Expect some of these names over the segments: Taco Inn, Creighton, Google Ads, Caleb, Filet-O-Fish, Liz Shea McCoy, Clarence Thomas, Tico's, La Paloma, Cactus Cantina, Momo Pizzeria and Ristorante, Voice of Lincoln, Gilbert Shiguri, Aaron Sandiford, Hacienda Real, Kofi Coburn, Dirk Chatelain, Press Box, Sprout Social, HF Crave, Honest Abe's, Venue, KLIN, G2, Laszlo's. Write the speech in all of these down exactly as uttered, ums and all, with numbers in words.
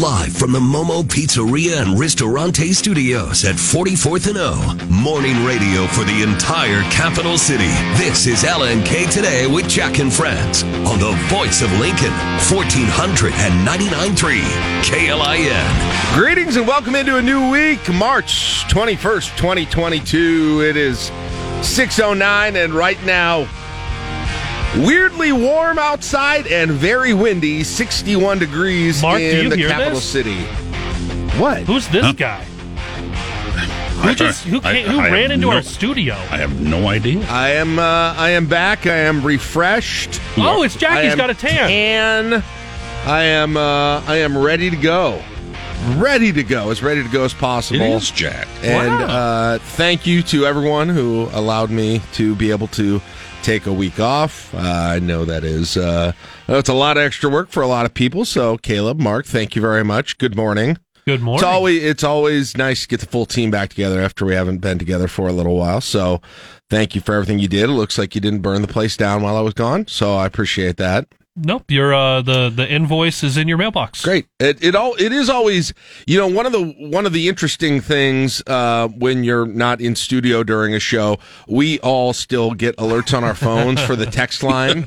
Live from the Momo Pizzeria and Ristorante studios at forty-fourth and O. Morning radio for the entire capital city. This is L N K Today with Jack and Friends on the voice of Lincoln, fourteen ninety-nine point three K L I N. Greetings and welcome into a new week, March twenty-first, twenty twenty-two. It is six oh nine and right now, weirdly warm outside and very windy, sixty-one degrees Mark, in the capital this? city. What? Who's this huh? guy? Who just who, came, who I, I ran into no, our studio? I have no idea. I am uh, I am back. I am refreshed. Oh, it's Jackie's got a tan. tan. I am uh, I am ready to go. Ready to go, as ready to go as possible. It is Jack. And wow. uh, thank you to everyone who allowed me to be able to take a week off. Uh, I know that is uh, that's a lot of extra work for a lot of people. So, Caleb, Mark, thank you very much. Good morning. Good morning. It's always, it's always nice to get the full team back together after we haven't been together for a little while. So, thank you for everything you did. It looks like you didn't burn the place down while I was gone. So, I appreciate that. Nope, your uh, the the invoice is in your mailbox. Great. It it all it is always, you know, one of the one of the interesting things uh, when you're not in studio during a show, we all still get alerts on our phones for the text line,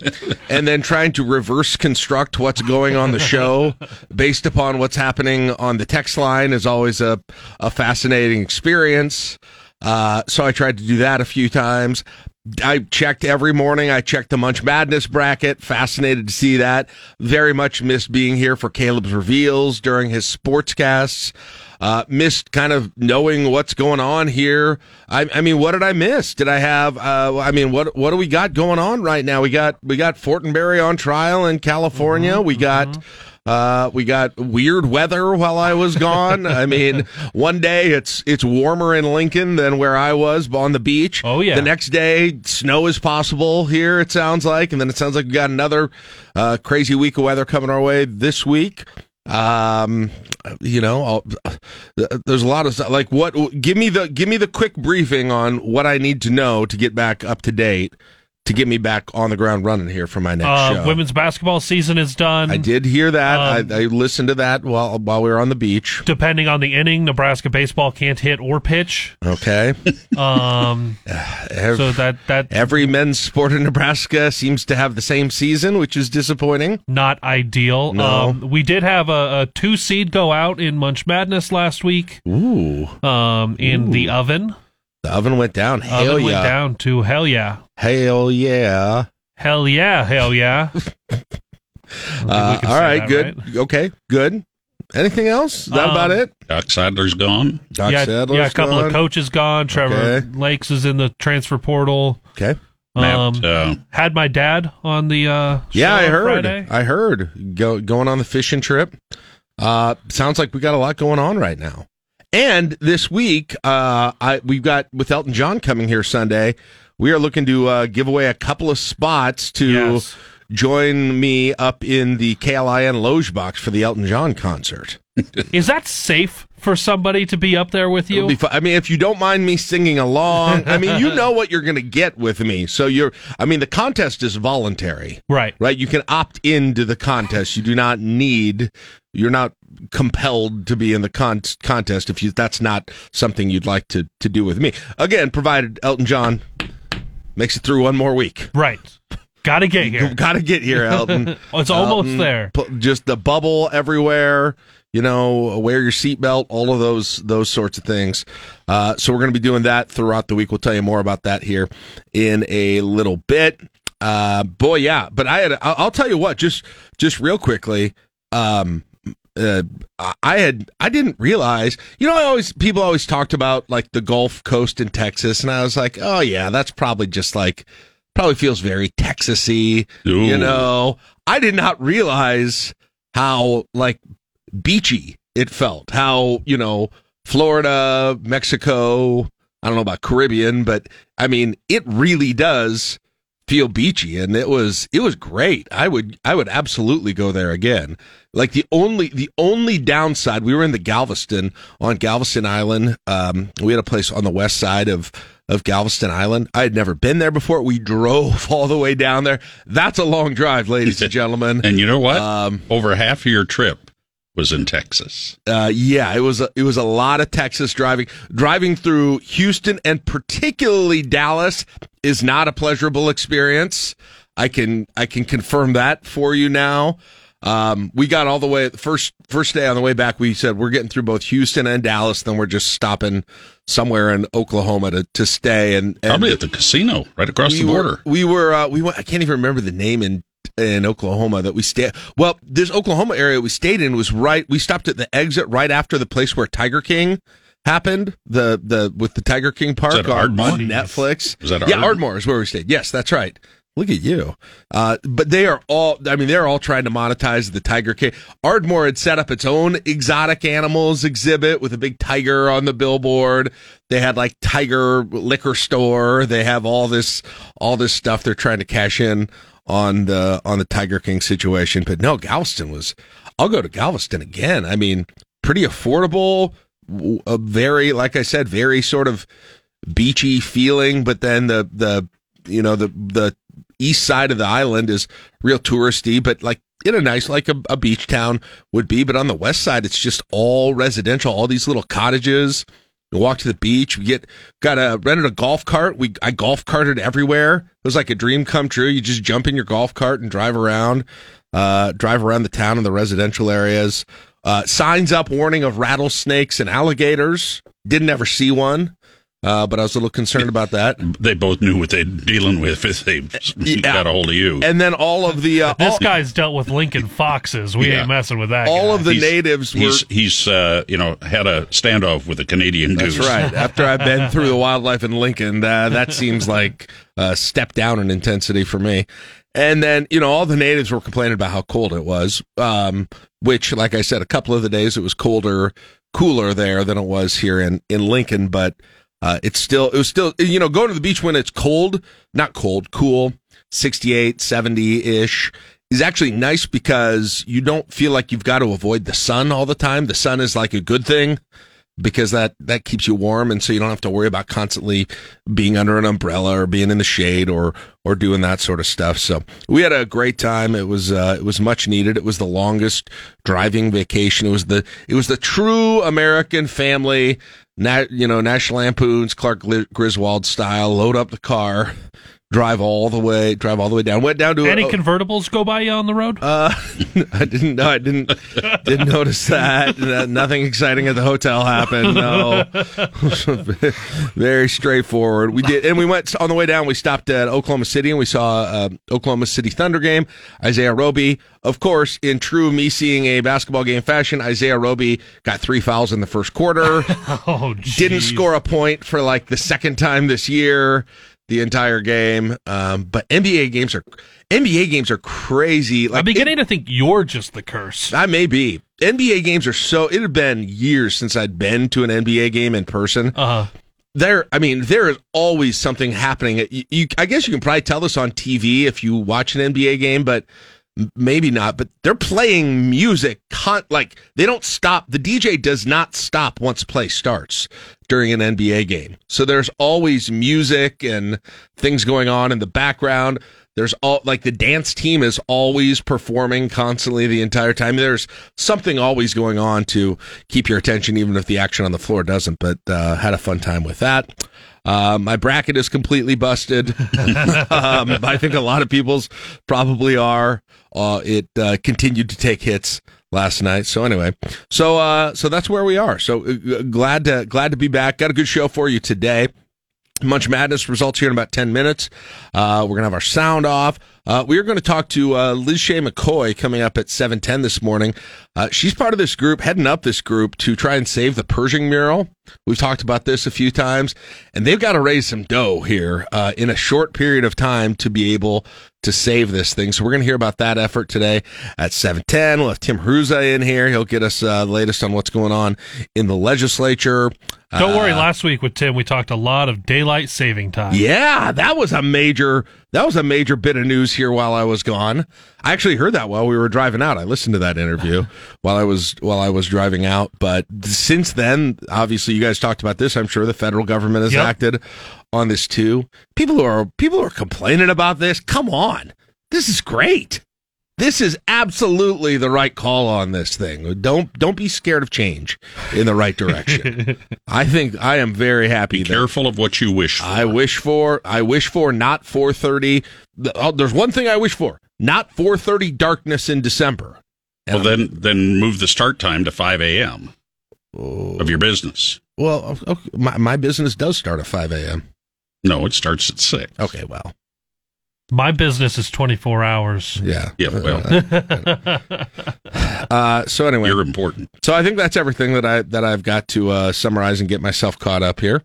and then trying to reverse construct what's going on the show based upon what's happening on the text line is always a a fascinating experience. Uh, so I tried to do that a few times. I checked every morning. I checked the Munch Madness bracket. Fascinated to see that. Very much missed being here for Caleb's reveals during his sportscasts. Uh, missed kind of knowing what's going on here. I, I mean, what did I miss? Did I have? Uh, I mean, what what do we got going on right now? We got we got Fortenberry on trial in California. Mm-hmm. We got. Uh, we got weird weather while I was gone. I mean, one day it's it's warmer in Lincoln than where I was on the beach. Oh, yeah. The next day, snow is possible here, it sounds like. And then it sounds like we got another uh, crazy week of weather coming our way this week. Um, you know, I'll, there's a lot of stuff. Like, what? Give me the give me the quick briefing on what I need to know to get back up to date. To get me back on the ground running here for my next uh, show. Women's basketball season is done. I did hear that. Um, I, I listened to that while while we were on the beach. Depending on the inning, Nebraska baseball can't hit or pitch. Okay. Um. every, so that that every men's sport in Nebraska seems to have the same season, which is disappointing. Not ideal. No. Um, we did have a, a two seed go out in Munch Madness last week. Ooh. Um. In Ooh. the oven. The oven went down. Hell oven yeah. went down to hell yeah. Hell yeah. Hell yeah. Hell yeah. uh, all right. Good. Right? Okay. Good. Anything else? Is that um, about it? Doc Sadler's gone. Doc yeah, Sadler's gone. Yeah, a couple gone. of coaches gone. Trevor okay. Lakes is in the transfer portal. Okay. Um, Matt, uh, had my dad on the uh, show Yeah, I on heard. Friday. I heard. Go, going on the fishing trip. Uh, sounds like we got a lot going on right now. And this week, uh, I, we've got, with Elton John coming here Sunday, we are looking to uh, give away a couple of spots to yes. join me up in the K L I N Loge Box for the Elton John concert. Is that safe for somebody to be up there with you? I mean, if you don't mind me singing along, I mean, you know what you're going to get with me. So you're, I mean, the contest is voluntary. Right. Right. You can opt into the contest. You do not need, you're not compelled to be in the con- contest if you, that's not something you'd like to, to do with me. Again, provided Elton John makes it through one more week. Right. Got to get here. Got to get here, Elton. Oh, it's Elton, almost there. Just the bubble everywhere. You know, wear your seatbelt, all of those those sorts of things. Uh, so we're going to be doing that throughout the week. We'll tell you more about that here in a little bit. Uh, boy, yeah. But I had, I'll tell you what, just just real quickly. Um, uh, I had, I didn't realize. You know, I always people always talked about like the Gulf Coast in Texas, and I was like, oh yeah, that's probably just like probably feels very Texas-y. Ooh. You know, I did not realize how like. beachy it felt, how, you know, Florida, Mexico, I don't know about Caribbean, but I mean it really does feel beachy, and it was it was great. I would I would absolutely go there again. Like the only the only downside, we were in the Galveston on Galveston Island. Um we had a place on the west side of of Galveston Island. I had never been there before. We drove all the way down there. That's a long drive, ladies and gentlemen. And you know what? Um, over half of your trip was in Texas. Uh, yeah, it was a, it was a lot of Texas driving. Driving through Houston and particularly Dallas is not a pleasurable experience. I can I can confirm that for you now. Um, we got all the way, first first day on the way back, we said we're getting through both Houston and Dallas, then we're just stopping somewhere in Oklahoma to, to stay. And, and probably at the casino right across we the border. Were, we were, uh, we went, I can't even remember the name in in Oklahoma that we stayed. Well, this Oklahoma area we stayed in was right, we stopped at the exit right after the place where Tiger King happened, the the with the Tiger King park on, on Netflix. Was that Ardmore? Yeah, Ardmore is where we stayed. Yes, that's right. Look at you. Uh, but they are all, I mean, they're all trying to monetize the Tiger King. Ardmore had set up its own exotic animals exhibit with a big tiger on the billboard. They had like Tiger Liquor Store. They have all this, all this stuff. They're trying to cash in on the, on the Tiger King situation. But no, Galveston was, I'll go to Galveston again. I mean, pretty affordable, a very, like I said, very sort of beachy feeling. But then the, the, you know, the, the, east side of the island is real touristy, but like in a nice, like a, a beach town would be. But on the west side, it's just all residential, all these little cottages. We walk to the beach. We get got a rented a golf cart. We I golf carted everywhere. It was like a dream come true. You just jump in your golf cart and drive around, uh, drive around the town and the residential areas. Uh, signs up warning of rattlesnakes and alligators. Didn't ever see one. Uh, but I was a little concerned about that. They both knew what they're dealing with if they yeah. got a hold of you. And then all of the... Uh, this all, guy's dealt with Lincoln Foxes. We yeah. ain't messing with that All guy. of the he's, natives were... He's, he's uh, you know, had a standoff with a Canadian goose. That's right. After I've been through the wildlife in Lincoln, uh, that seems like a step down in intensity for me. And then, you know, all the natives were complaining about how cold it was, um, which, like I said, a couple of the days it was colder, cooler there than it was here in, in Lincoln, but... Uh, it's still, it was still, you know, going to the beach when it's cold, not cold, cool, sixty-eight, seventy-ish is actually nice because you don't feel like you've got to avoid the sun all the time. The sun is like a good thing because that, that keeps you warm. And so you don't have to worry about constantly being under an umbrella or being in the shade or, or doing that sort of stuff. So we had a great time. It was, uh, it was much needed. It was the longest driving vacation. It was the, it was the true American family. Na- you know, National Lampoon's Clark Griswold style, load up the car, drive all the way, drive all the way down. Went down to any a, convertibles go by you on the road? Uh, I didn't know. I didn't didn't notice that. Nothing exciting at the hotel happened. No, very straightforward. We did, and we went on the way down. We stopped at Oklahoma City and we saw uh, Oklahoma City Thunder game. Isaiah Roby, of course, in true me seeing a basketball game fashion, Isaiah Roby got three fouls in the first quarter. Oh, geez. Didn't score a point for like the second time this year. The entire game, um, but N B A games are N B A games are crazy. Like, I'm beginning it, to think you're just the curse. I may be. N B A games are so. It had been years since I'd been to an N B A game in person. Uh huh. There, I mean, there is always something happening. You, you, I guess you can probably tell this on T V if you watch an N B A game, but maybe not. But they're playing music. Con- like they don't stop. The D J does not stop once play starts during an N B A game. So there's always music and things going on in the background. There's all like the dance team is always performing constantly the entire time. There's something always going on to keep your attention, even if the action on the floor doesn't. But uh, had a fun time with that. Uh, my bracket is completely busted. um, I think a lot of people's probably are. Uh, it uh, continued to take hits last night. So anyway, so uh, so that's where we are. So uh, glad to glad to be back. Got a good show for you today. Munch Madness results here in about ten minutes. Uh, we're going to have our sound off. Uh, we are going to talk to uh, Liz Shea McCoy coming up at seven ten this morning. Uh, she's part of this group, heading up this group to try and save the Pershing mural. We've talked about this a few times, and they've got to raise some dough here uh, in a short period of time to be able to save this thing. So we're going to hear about that effort today at seven ten. We'll have Tim Heruza in here. He'll get us uh, the latest on what's going on in the legislature. Don't uh, worry, last week with Tim, we talked a lot of daylight saving time. Yeah, that was a major that was a major bit of news here while I was gone. I actually heard that while we were driving out. I listened to that interview while I was while I was driving out. But since then, obviously, you guys talked about this. I'm sure the federal government has yep. acted on this too. People who are people who are complaining about this, come on, this is great. This is absolutely the right call on this thing. Don't don't be scared of change in the right direction. I think I am very happy. Be careful of what you wish for. I wish for, I wish for not four thirty. There's one thing I wish for, not four thirty darkness in December. Well, then then move the start time to five a.m. of your business. Well, okay, my, my business does start at five a.m. No, it starts at six. Okay, well. My business is twenty-four hours. Yeah. Yeah, well. uh, so anyway. You're important. So I think that's everything that, I, that I've got to uh, summarize and get myself caught up here.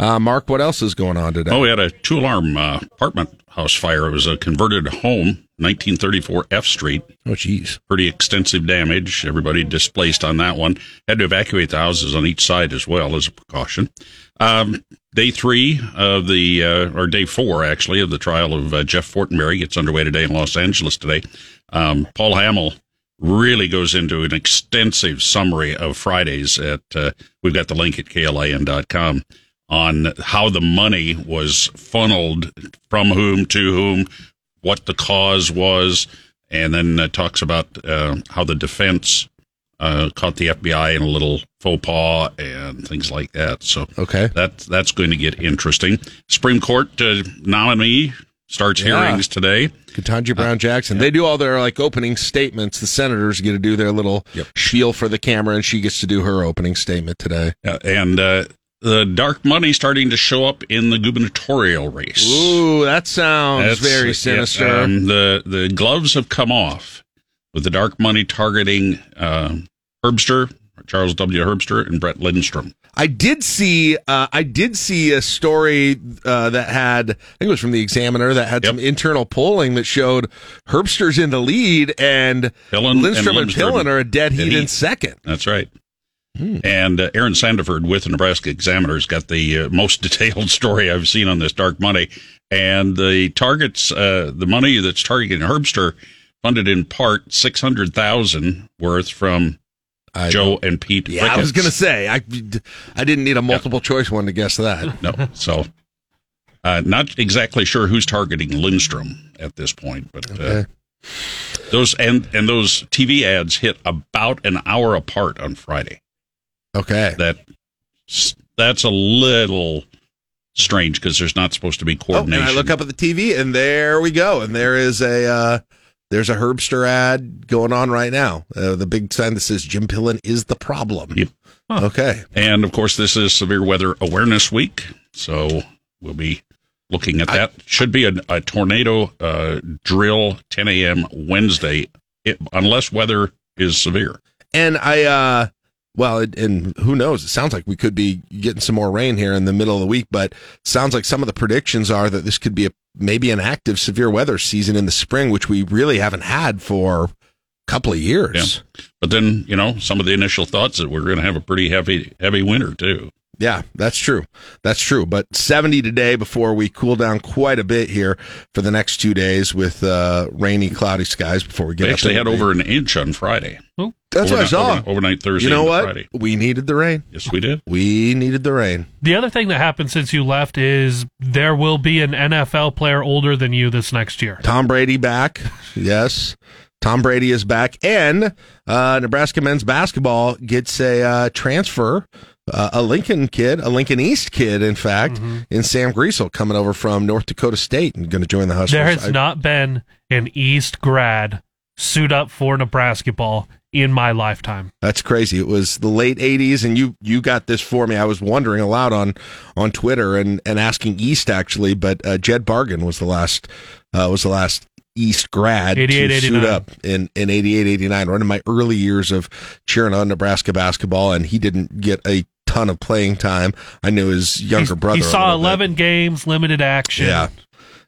Uh, Mark, what else is going on today? Oh, we had a two-alarm uh, apartment house fire. It was a converted home, nineteen thirty-four F Street. Oh, jeez. Pretty extensive damage. Everybody displaced on that one. Had to evacuate the houses on each side as well as a precaution. Um, day three of the, uh, or day four, actually, of the trial of uh, Jeff Fortenberry gets underway today in Los Angeles today. Um, Paul Hamill really goes into an extensive summary of Fridays at, uh, we've got the link at K L I N dot com on how the money was funneled, from whom to whom, what the cause was, and then uh, talks about uh, how the defense Uh, caught the F B I in a little faux pas and things like that. So okay. that, that's going to get interesting. Supreme Court uh, nominee starts yeah. hearings today. Ketanji Brown Jackson. Uh, yeah. They do all their like opening statements. The senators get to do their little yep. spiel for the camera, and she gets to do her opening statement today. Uh, and uh, the dark money starting to show up in the gubernatorial race. Ooh, that sounds that's, very sinister. It, um, the, the gloves have come off with the dark money targeting Uh, Herbster, Charles W. Herbster, and Brett Lindstrom. I did see, uh, I did see a story uh, that had, I think it was from the Examiner, that had yep. some internal polling that showed Herbster's in the lead, and Pillen, Lindstrom and, and Pillen are a dead heat in second. That's right. Hmm. And uh, Aaron Sandiford with the Nebraska Examiner's got the uh, most detailed story I've seen on this dark money, and the targets, uh, the money that's targeting Herbster, funded in part six hundred thousand worth from I Joe don't. and Pete Ricketts. Yeah, I was going to say, I, I didn't need a multiple-choice yeah. one to guess that. No, so uh, not exactly sure who's targeting Lindstrom at this point. But okay. uh, those and, and those T V ads hit about an hour apart on Friday. Okay. that That's a little strange because there's not supposed to be coordination. Oh, and I look up at the T V, and there we go. And there is a... Uh, There's a Herbster ad going on right now. Uh, the big sign that says Jim Pillen is the problem. Yep. Huh. Okay. And, of course, this is Severe Weather Awareness Week, so we'll be looking at that. I, Should be a, a tornado uh, drill ten a.m. Wednesday, it, unless weather is severe. And I, uh, well, it, and who knows? It sounds like we could be getting some more rain here in the middle of the week, but sounds like some of the predictions are that this could be a maybe an active severe weather season in the spring, which we really haven't had for a couple of years. Yeah. But then, you know, some of the initial thoughts that we're going to have a pretty heavy, heavy winter, too. Yeah, that's true. That's true. But seventy today before we cool down quite a bit here for the next two days with uh, rainy, cloudy skies before we get we up. Actually had over an inch on Friday. Oh, that's overnight, what I saw. Overnight, overnight Thursday. You know what? Friday. We needed the rain. Yes, we did. We needed the rain. The other thing that happened since you left is there will be an N F L player older than you this next year. Tom Brady back. Yes. Tom Brady is back, and uh, Nebraska men's basketball gets a uh, transfer, uh, a Lincoln kid, a Lincoln East kid, in fact, mm-hmm. in Sam Griesel, coming over from North Dakota State and going to join the Huskers. There has I- not been an East grad suit up for Nebraska ball in my lifetime. That's crazy. It was the late eighties, and you you got this for me. I was wondering aloud on on Twitter and, and asking East, actually, but uh, Jed Bargen was the last uh, was the last. East grad to suit up in, in eighty-eight eighty-nine, one of my early years of cheering on Nebraska basketball, and he didn't get a ton of playing time. I knew his younger He's, brother. He saw eleven bit. games, limited action. Yeah,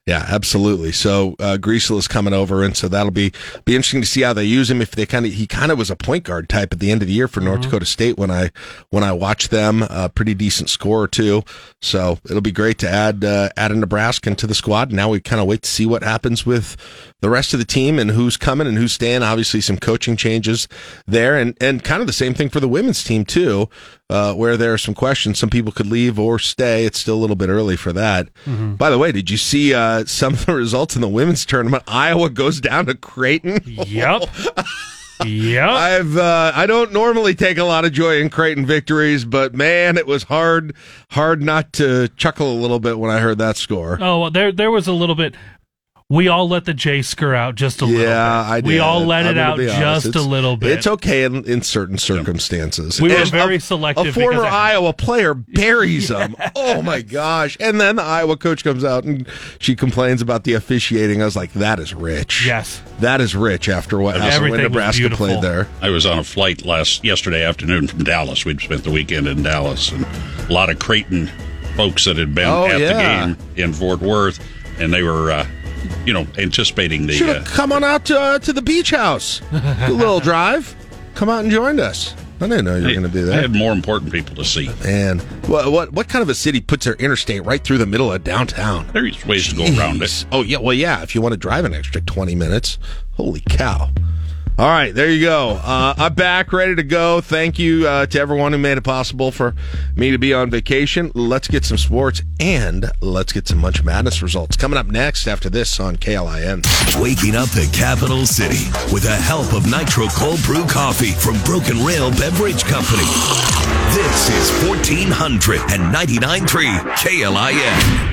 yeah, absolutely. So uh, Griesel is coming over, and so that'll be be interesting to see how they use him. If they kind of he kind of was a point guard type at the end of the year for mm-hmm. North Dakota State when I when I watched them, a uh, pretty decent scorer too. So it'll be great to add uh, add a Nebraskan to the squad. Now we kind of wait to see what happens with the rest of the team and who's coming and who's staying. Obviously, some coaching changes there, and, and kind of the same thing for the women's team, too, uh, where there are some questions. Some people could leave or stay. It's still a little bit early for that. Mm-hmm. By the way, did you see uh, some of the results in the women's tournament? Iowa goes down to Creighton. Yep. Yeah, I've uh, I don't normally take a lot of joy in Creighton victories, but man, it was hard hard not to chuckle a little bit when I heard that score. Oh, well, there there was a little bit. We all let the J scur out just a yeah, little bit. Yeah, I did. We all let it out just it's, a little bit. It's okay in, in certain circumstances. We and were very a, selective. A former I, Iowa player buries yes. them. Oh, my gosh. And then the Iowa coach comes out and she complains about the officiating. I was like, that is rich. Yes. That is rich after what happened when Nebraska played there. I was on a flight last yesterday afternoon from Dallas. We'd spent the weekend in Dallas. And a lot of Creighton folks that had been oh, at yeah. the game in Fort Worth. And they were... Uh, You know, anticipating the... Should have uh, come on out to, uh, to the beach house. A little drive. Come out and join us. I didn't know you were going to do that. I had more important people to see. Man, what, what what kind of a city puts their interstate right through the middle of downtown? There's ways Jeez. to go around it. Oh, yeah. Well, yeah. If you want to drive an extra twenty minutes. Holy cow. All right. There you go. Uh, I'm back, ready to go. Thank you uh, to everyone who made it possible for me to be on vacation. Let's get some sports, and let's get some Munch Madness results. Coming up next after this on K L I N. Waking up the capital city with the help of Nitro Cold Brew Coffee from Broken Rail Beverage Company. This is fourteen ninety-nine point three K L I N.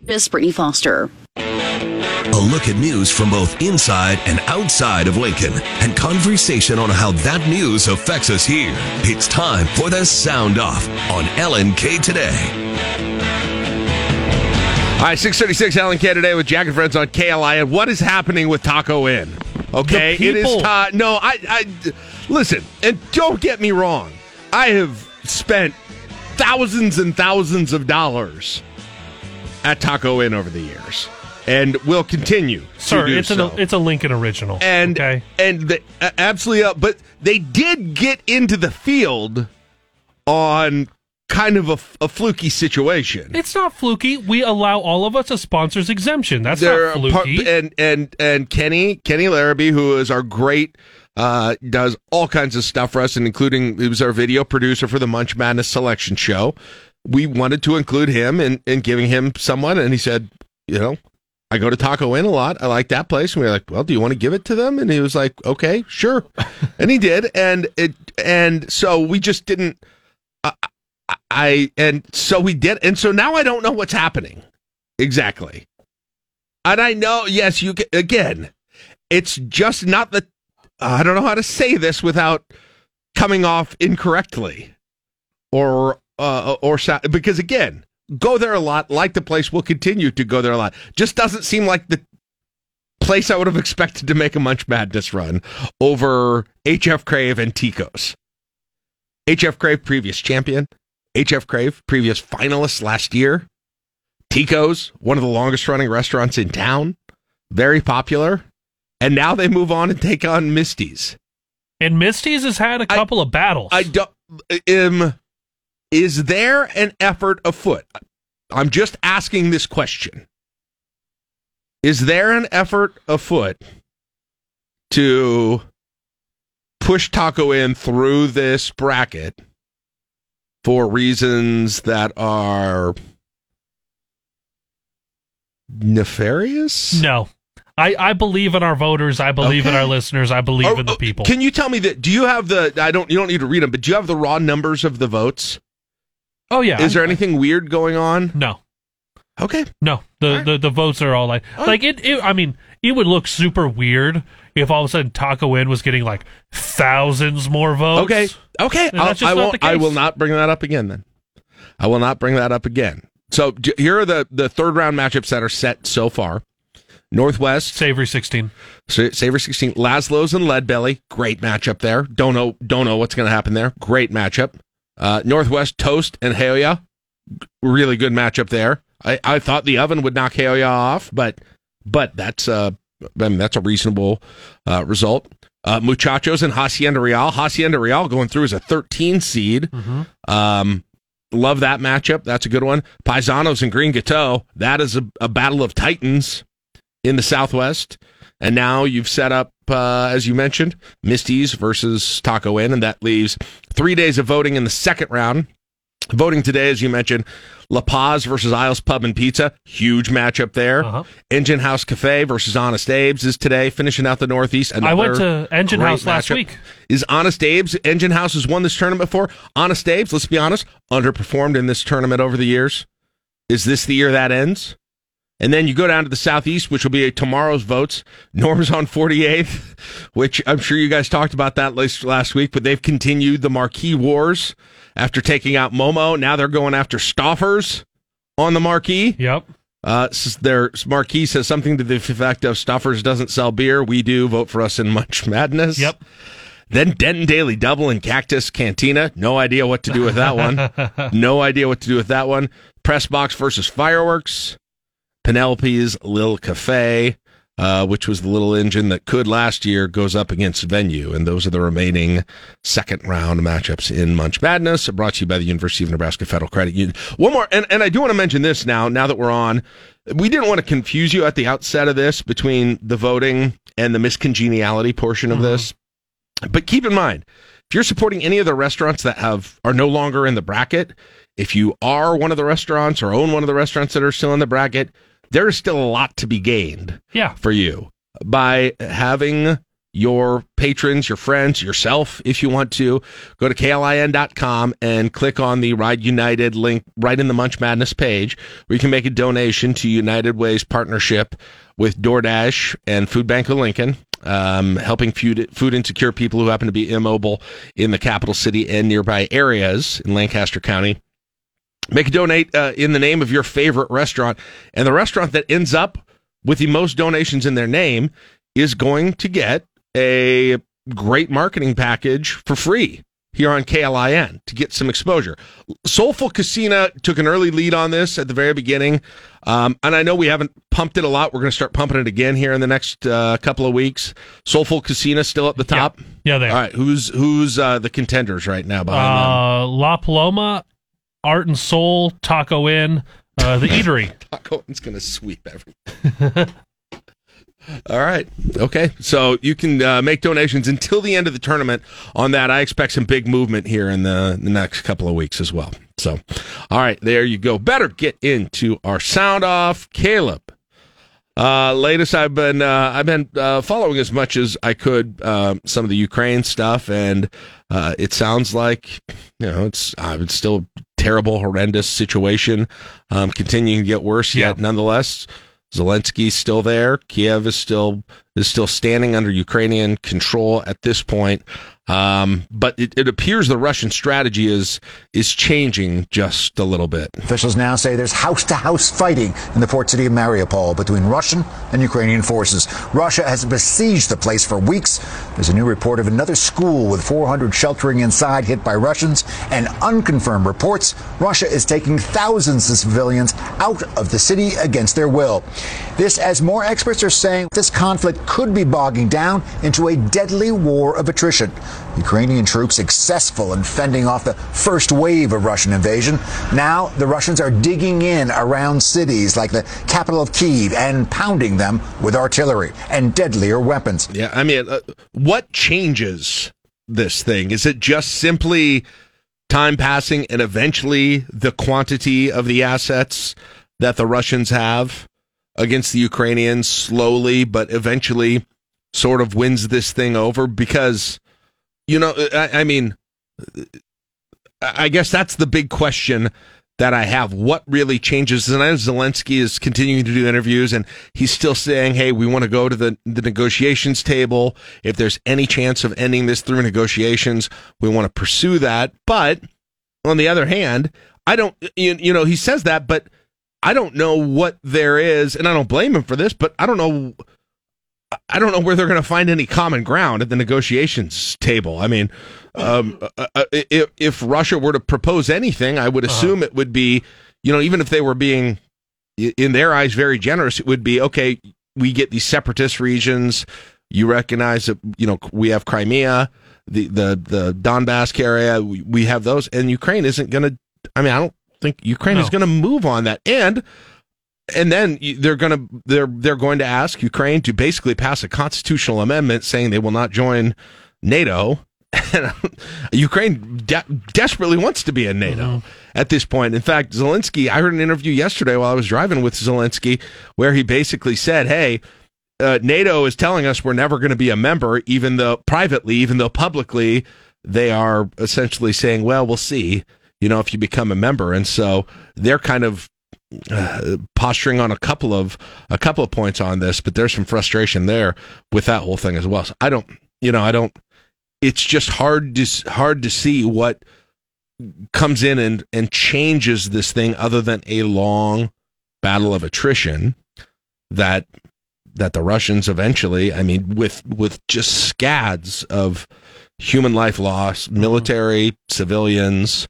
This is Brittany Foster. A look at news from both inside and outside of Lincoln, and conversation on how that news affects us here. It's time for the Sound Off on L N K Today. All right, six thirty-six L N K Today with Jack and Friends on K L I N. What is happening with Taco Inn? Okay, it is time. No, I, I listen, and don't get me wrong. I have spent thousands and thousands of dollars at Taco Inn over the years, and will continue. Sir, to do it's so. an it's a Lincoln original, and okay? and the, uh, absolutely up. But they did get into the field on kind of a, a fluky situation. It's not fluky. We allow all of us a sponsor's exemption. That's They're not fluky. Part, and and and Kenny Kenny Larrabee, who is our great. Uh, does all kinds of stuff for us, and including he was our video producer for the Munch Madness selection show. We wanted to include him in, in giving him someone, and he said, you know, I go to Taco Inn a lot. I like that place. And we were like, well, do you want to give it to them? And he was like, okay, sure. And he did. And it, and so we just didn't, uh, I, and so we did. And so now I don't know what's happening. Exactly. And I know, yes, you can, again, it's just not the, I don't know how to say this without coming off incorrectly or Uh, or because again, go there a lot, like the place, will continue to go there a lot. Just doesn't seem like the place I would have expected to make a Munch Madness run over H F Crave and Tico's. H F Crave, previous champion. H F Crave, previous finalist last year. Tico's, one of the longest running restaurants in town, very popular. And now they move on and take on Misty's. And Misty's has had a couple I, of battles. I don't. Um, Is there an effort afoot? I'm just asking this question. Is there an effort afoot to push Taco Inn through this bracket for reasons that are nefarious? No. I, I believe in our voters. I believe okay. in our listeners. I believe oh, in the people. Can you tell me that? Do you have the? I don't. You don't need to read them, but do you have the raw numbers of the votes? Oh yeah. Is I, there anything I, weird going on? No. Okay. No. The right. the, the votes are all like all like right. it, it. I mean, it would look super weird if all of a sudden Taco Inn was getting like thousands more votes. Okay. Okay. I'll, I won't. I will not bring that up again. Then I will not bring that up again. So do, here are the the third round matchups that are set so far. Northwest. Savory sixteen. Savory sixteen. Laszlo's and Leadbelly. Great matchup there. Don't know don't know what's going to happen there. Great matchup. Uh, Northwest, Toast and Heoya. Really good matchup there. I, I thought the oven would knock Heoya off, but but that's, uh, I mean, that's a reasonable uh, result. Uh, Muchachos and Hacienda Real. Hacienda Real going through as a thirteen seed. Mm-hmm. Um, love that matchup. That's a good one. Paisanos and Green Gateau. That is a, a battle of titans in the Southwest. And now you've set up, uh, as you mentioned, Misty's versus Taco Inn, and that leaves three days of voting in the second round. Voting today, as you mentioned, La Paz versus Isles Pub and Pizza, huge matchup there. Uh-huh. Engine House Cafe versus Honest Abe's is today, finishing out the Northeast. Another I went to Engine House last week. Is Honest Abe's, Engine House has won this tournament before. Honest Abe's, let's be honest, underperformed in this tournament over the years. Is this the year that ends? And then you go down to the Southeast, which will be tomorrow's votes. Norm's on forty-eighth, which I'm sure you guys talked about that last week, but they've continued the marquee wars after taking out Momo. Now they're going after Stoffers on the marquee. Yep. Uh, their marquee says something to the effect of Stoffers doesn't sell beer. We do. Vote for us in Munch Madness. Yep. Then Denton Daily Double and Cactus Cantina. No idea what to do with that one. No idea what to do with that one. Press Box versus Fireworks. Penelope's Lil Cafe, uh, which was the little engine that could last year, goes up against Venue. And those are the remaining second round matchups in Munch Madness, brought to you by the University of Nebraska Federal Credit Union. One more, and, and I do want to mention this now, now that we're on. We didn't want to confuse you at the outset of this between the voting and the miscongeniality portion of mm-hmm. this. But keep in mind, if you're supporting any of the restaurants that have are no longer in the bracket, if you are one of the restaurants or own one of the restaurants that are still in the bracket, there is still a lot to be gained yeah. for you by having your patrons, your friends, yourself, if you want to, go to K L I N dot com and click on the Ride United link right in the Munch Madness page, where you can make a donation to United Way's partnership with DoorDash and Food Bank of Lincoln, um, helping food, food insecure people who happen to be immobile in the capital city and nearby areas in Lancaster County. Make a donate uh, in the name of your favorite restaurant, and the restaurant that ends up with the most donations in their name is going to get a great marketing package for free here on K L I N to get some exposure. Soulful Casino took an early lead on this at the very beginning, um, and I know we haven't pumped it a lot. We're going to start pumping it again here in the next uh, couple of weeks. Soulful Casino still at the top. Yeah, yeah they are. All right, who's who's uh, the contenders right now behind uh, them? La Paloma. Art and Soul, Taco Inn, uh, the Eatery. Taco Inn's going to sweep everything. All right. Okay. So you can uh, make donations until the end of the tournament on that. I expect some big movement here in the, the next couple of weeks as well. So, all right. There you go. Better get into our sound off. Caleb, uh, latest I've been uh, I've been uh, following as much as I could uh, some of the Ukraine stuff, and uh, it sounds like you know it's uh, it's still. Terrible, horrendous situation, um, continuing to get worse. Yet, yeah. nonetheless, Zelensky's still there. Kiev is still is still standing under Ukrainian control at this point. Um, but it, it appears the Russian strategy is is changing just a little bit. Officials now say there's house-to-house fighting in the port city of Mariupol between Russian and Ukrainian forces. Russia has besieged the place for weeks. There's a new report of another school with four hundred sheltering inside hit by Russians, and unconfirmed reports Russia is taking thousands of civilians out of the city against their will. This, as more experts are saying, this conflict could be bogging down into a deadly war of attrition. Ukrainian troops successful in fending off the first wave of Russian invasion. Now the Russians are digging in around cities like the capital of Kyiv and pounding them with artillery and deadlier weapons. Yeah, I mean, uh, what changes this thing? Is it just simply time passing and eventually the quantity of the assets that the Russians have? against the Ukrainians slowly, but eventually sort of wins this thing over because, you know, I, I mean, I guess that's the big question that I have. What really changes? And I know Zelensky is continuing to do interviews, and he's still saying, hey, we want to go to the, the negotiations table. If there's any chance of ending this through negotiations, we want to pursue that. But on the other hand, I don't, you, you know, he says that, but I don't know what there is, and I don't blame him for this, but I don't know, I don't know where they're going to find any common ground at the negotiations table. I mean, um, uh, if, if Russia were to propose anything, I would assume uh-huh. it would be, you know, even if they were being, in their eyes, very generous, it would be, okay, we get these separatist regions, you recognize that, you know, we have Crimea, the, the, the Donbass area, we, we have those, and Ukraine isn't going to, I mean, I don't think Ukraine no. is going to move on that. And and then they're going to they're they're going to ask Ukraine to basically pass a constitutional amendment saying they will not join NATO. And Ukraine de- desperately wants to be in NATO mm-hmm. at this point. In fact, Zelensky, I heard an interview yesterday while I was driving with Zelensky where he basically said, hey, uh, NATO is telling us we're never going to be a member, even though privately, even though publicly they are essentially saying, well, we'll see, you know, if you become a member. And so they're kind of uh, posturing on a couple of a couple of points on this, but there's some frustration there with that whole thing as well. So I don't, you know, I don't. It's just hard to hard to see what comes in and and changes this thing, other than a long battle of attrition that that the Russians eventually, I mean, with with just scads of human life loss, military, civilians.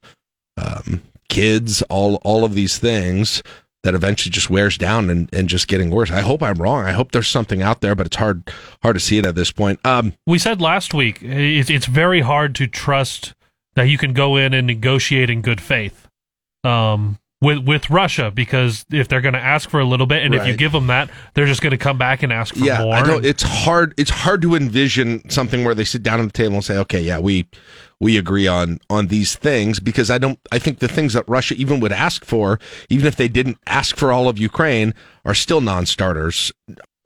Um, kids, all all of these things that eventually just wears down and, and just getting worse. I hope I'm wrong. I hope there's something out there, but it's hard hard to see it at this point. Um, we said last week, it's, it's very hard to trust that you can go in and negotiate in good faith um, with, with Russia, because if they're going to ask for a little bit, and right. if you give them that, they're just going to come back and ask for yeah, more. I know, it's hard, it's hard to envision something where they sit down at the table and say, okay, yeah, we... we agree on on these things, because I don't. I think the things that Russia even would ask for, even if they didn't ask for all of Ukraine, are still non-starters.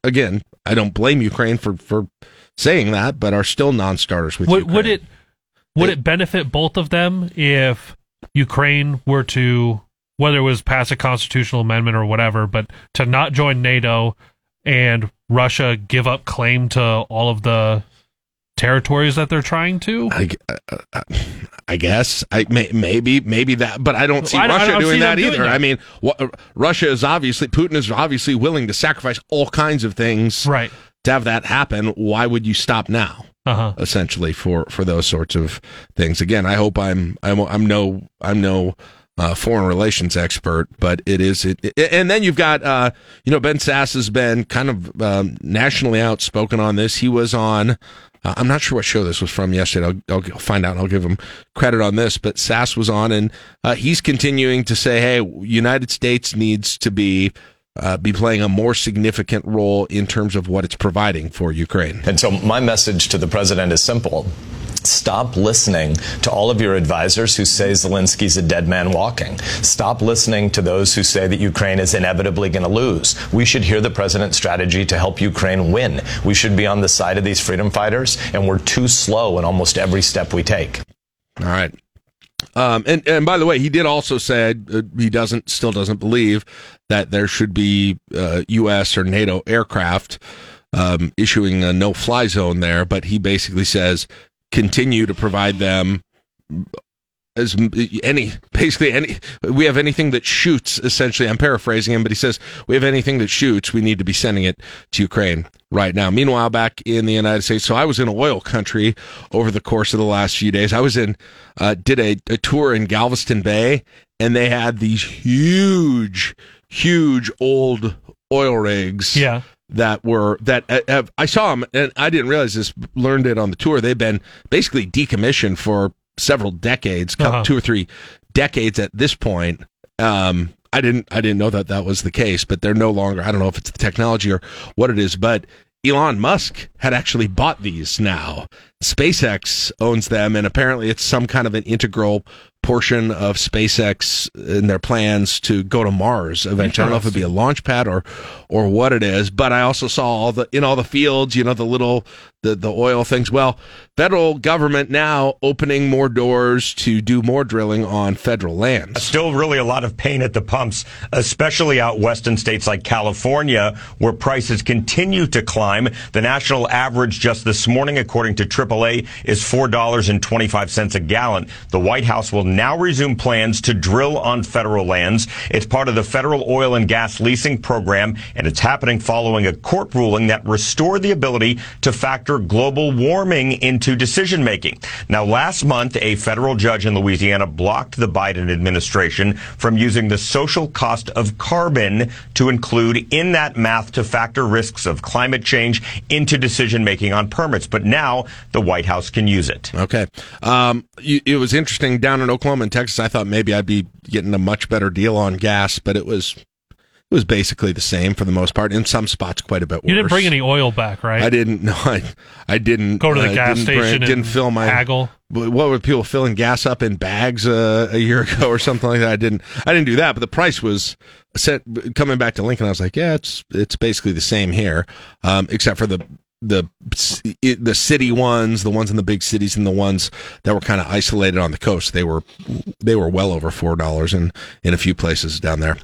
Again, I don't blame Ukraine for, for saying that, but are still non-starters with would, Ukraine. Would it would it, it benefit both of them if Ukraine were to, whether it was pass a constitutional amendment or whatever, but to not join NATO and Russia give up claim to all of the territories that they're trying to? I, uh, I guess I may, maybe maybe that, but I don't see I, Russia I don't doing see that either. Doing I mean, wh- Russia is obviously Putin is obviously willing to sacrifice all kinds of things, right. to have that happen. Why would you stop now? Uh-huh. Essentially, for, for those sorts of things. Again, I hope I'm I'm I'm no I'm no uh, foreign relations expert, but it is it, it and then you've got uh, you know, Ben Sasse has been kind of um, nationally outspoken on this. He was on. Uh, I'm not sure what show this was from yesterday. I'll, I'll find out and I'll give him credit on this. But Sasse was on, and uh, he's continuing to say, hey, United States needs to be uh, be playing a more significant role in terms of what it's providing for Ukraine. And so my message to the president is simple. Stop listening to all of your advisors who say Zelensky's a dead man walking. Stop listening to those who say that Ukraine is inevitably going to lose. We should hear the president's strategy to help Ukraine win. We should be on the side of these freedom fighters, and we're too slow in almost every step we take. All right. Um, and, and by the way, he did also say uh, he doesn't, still doesn't believe that there should be uh, U S or NATO aircraft um, issuing a no-fly zone there, but he basically says continue to provide them as any, basically any, we have anything that shoots, essentially. I'm paraphrasing him, but he says, we have anything that shoots, we need to be sending it to Ukraine right now. Meanwhile, back in the United States, so I was in oil country over the course of the last few days. I was in, uh, did a, a tour in Galveston Bay, and they had these huge, huge old oil rigs. Yeah. That were that have, I saw them, and I didn't realize this. Learned it on the tour. They've been basically decommissioned for several decades, uh-huh. two or three decades at this point. Um, I didn't, I didn't know that that was the case, but they're no longer. I don't know if it's the technology or what it is, but Elon Musk had actually bought these now SpaceX owns them, and apparently it's some kind of an integral portion of SpaceX in their plans to go to Mars eventually. I don't know if it'd be a launch pad or or what it is, but I also saw all the in all the fields, you know, the little the the oil things. Well, federal government now opening more doors to do more drilling on federal lands. Still really a lot of pain at the pumps, especially out west in states like California, where prices continue to climb. The national average just this morning, according to triple A, is four dollars and twenty-five cents a gallon. The White House will now resume plans to drill on federal lands. It's part of the federal oil and gas leasing program, and it's happening following a court ruling that restored the ability to factor global warming into decision making. Now, last month, a federal judge in Louisiana blocked the Biden administration from using the social cost of carbon to include in that math to factor risks of climate change into decision making on permits. But now the White House can use it. Okay. Um, it was interesting down in Oklahoma and Texas. I thought maybe I'd be getting a much better deal on gas, but it was it was basically the same for the most part. In some spots, quite a bit worse. You didn't bring any oil back, right? I didn't. No, I I didn't go to the uh, gas didn't station. Bring, and didn't fill my haggle. What were people filling gas up in bags uh, a year ago or something like that? I didn't. I didn't do that. But the price was set coming back to Lincoln. I was like, yeah, it's it's basically the same here, um, except for the. the the city ones, the ones in the big cities, and the ones that were kind of isolated on the coast. They were they were well over four dollars in, in a few places down there.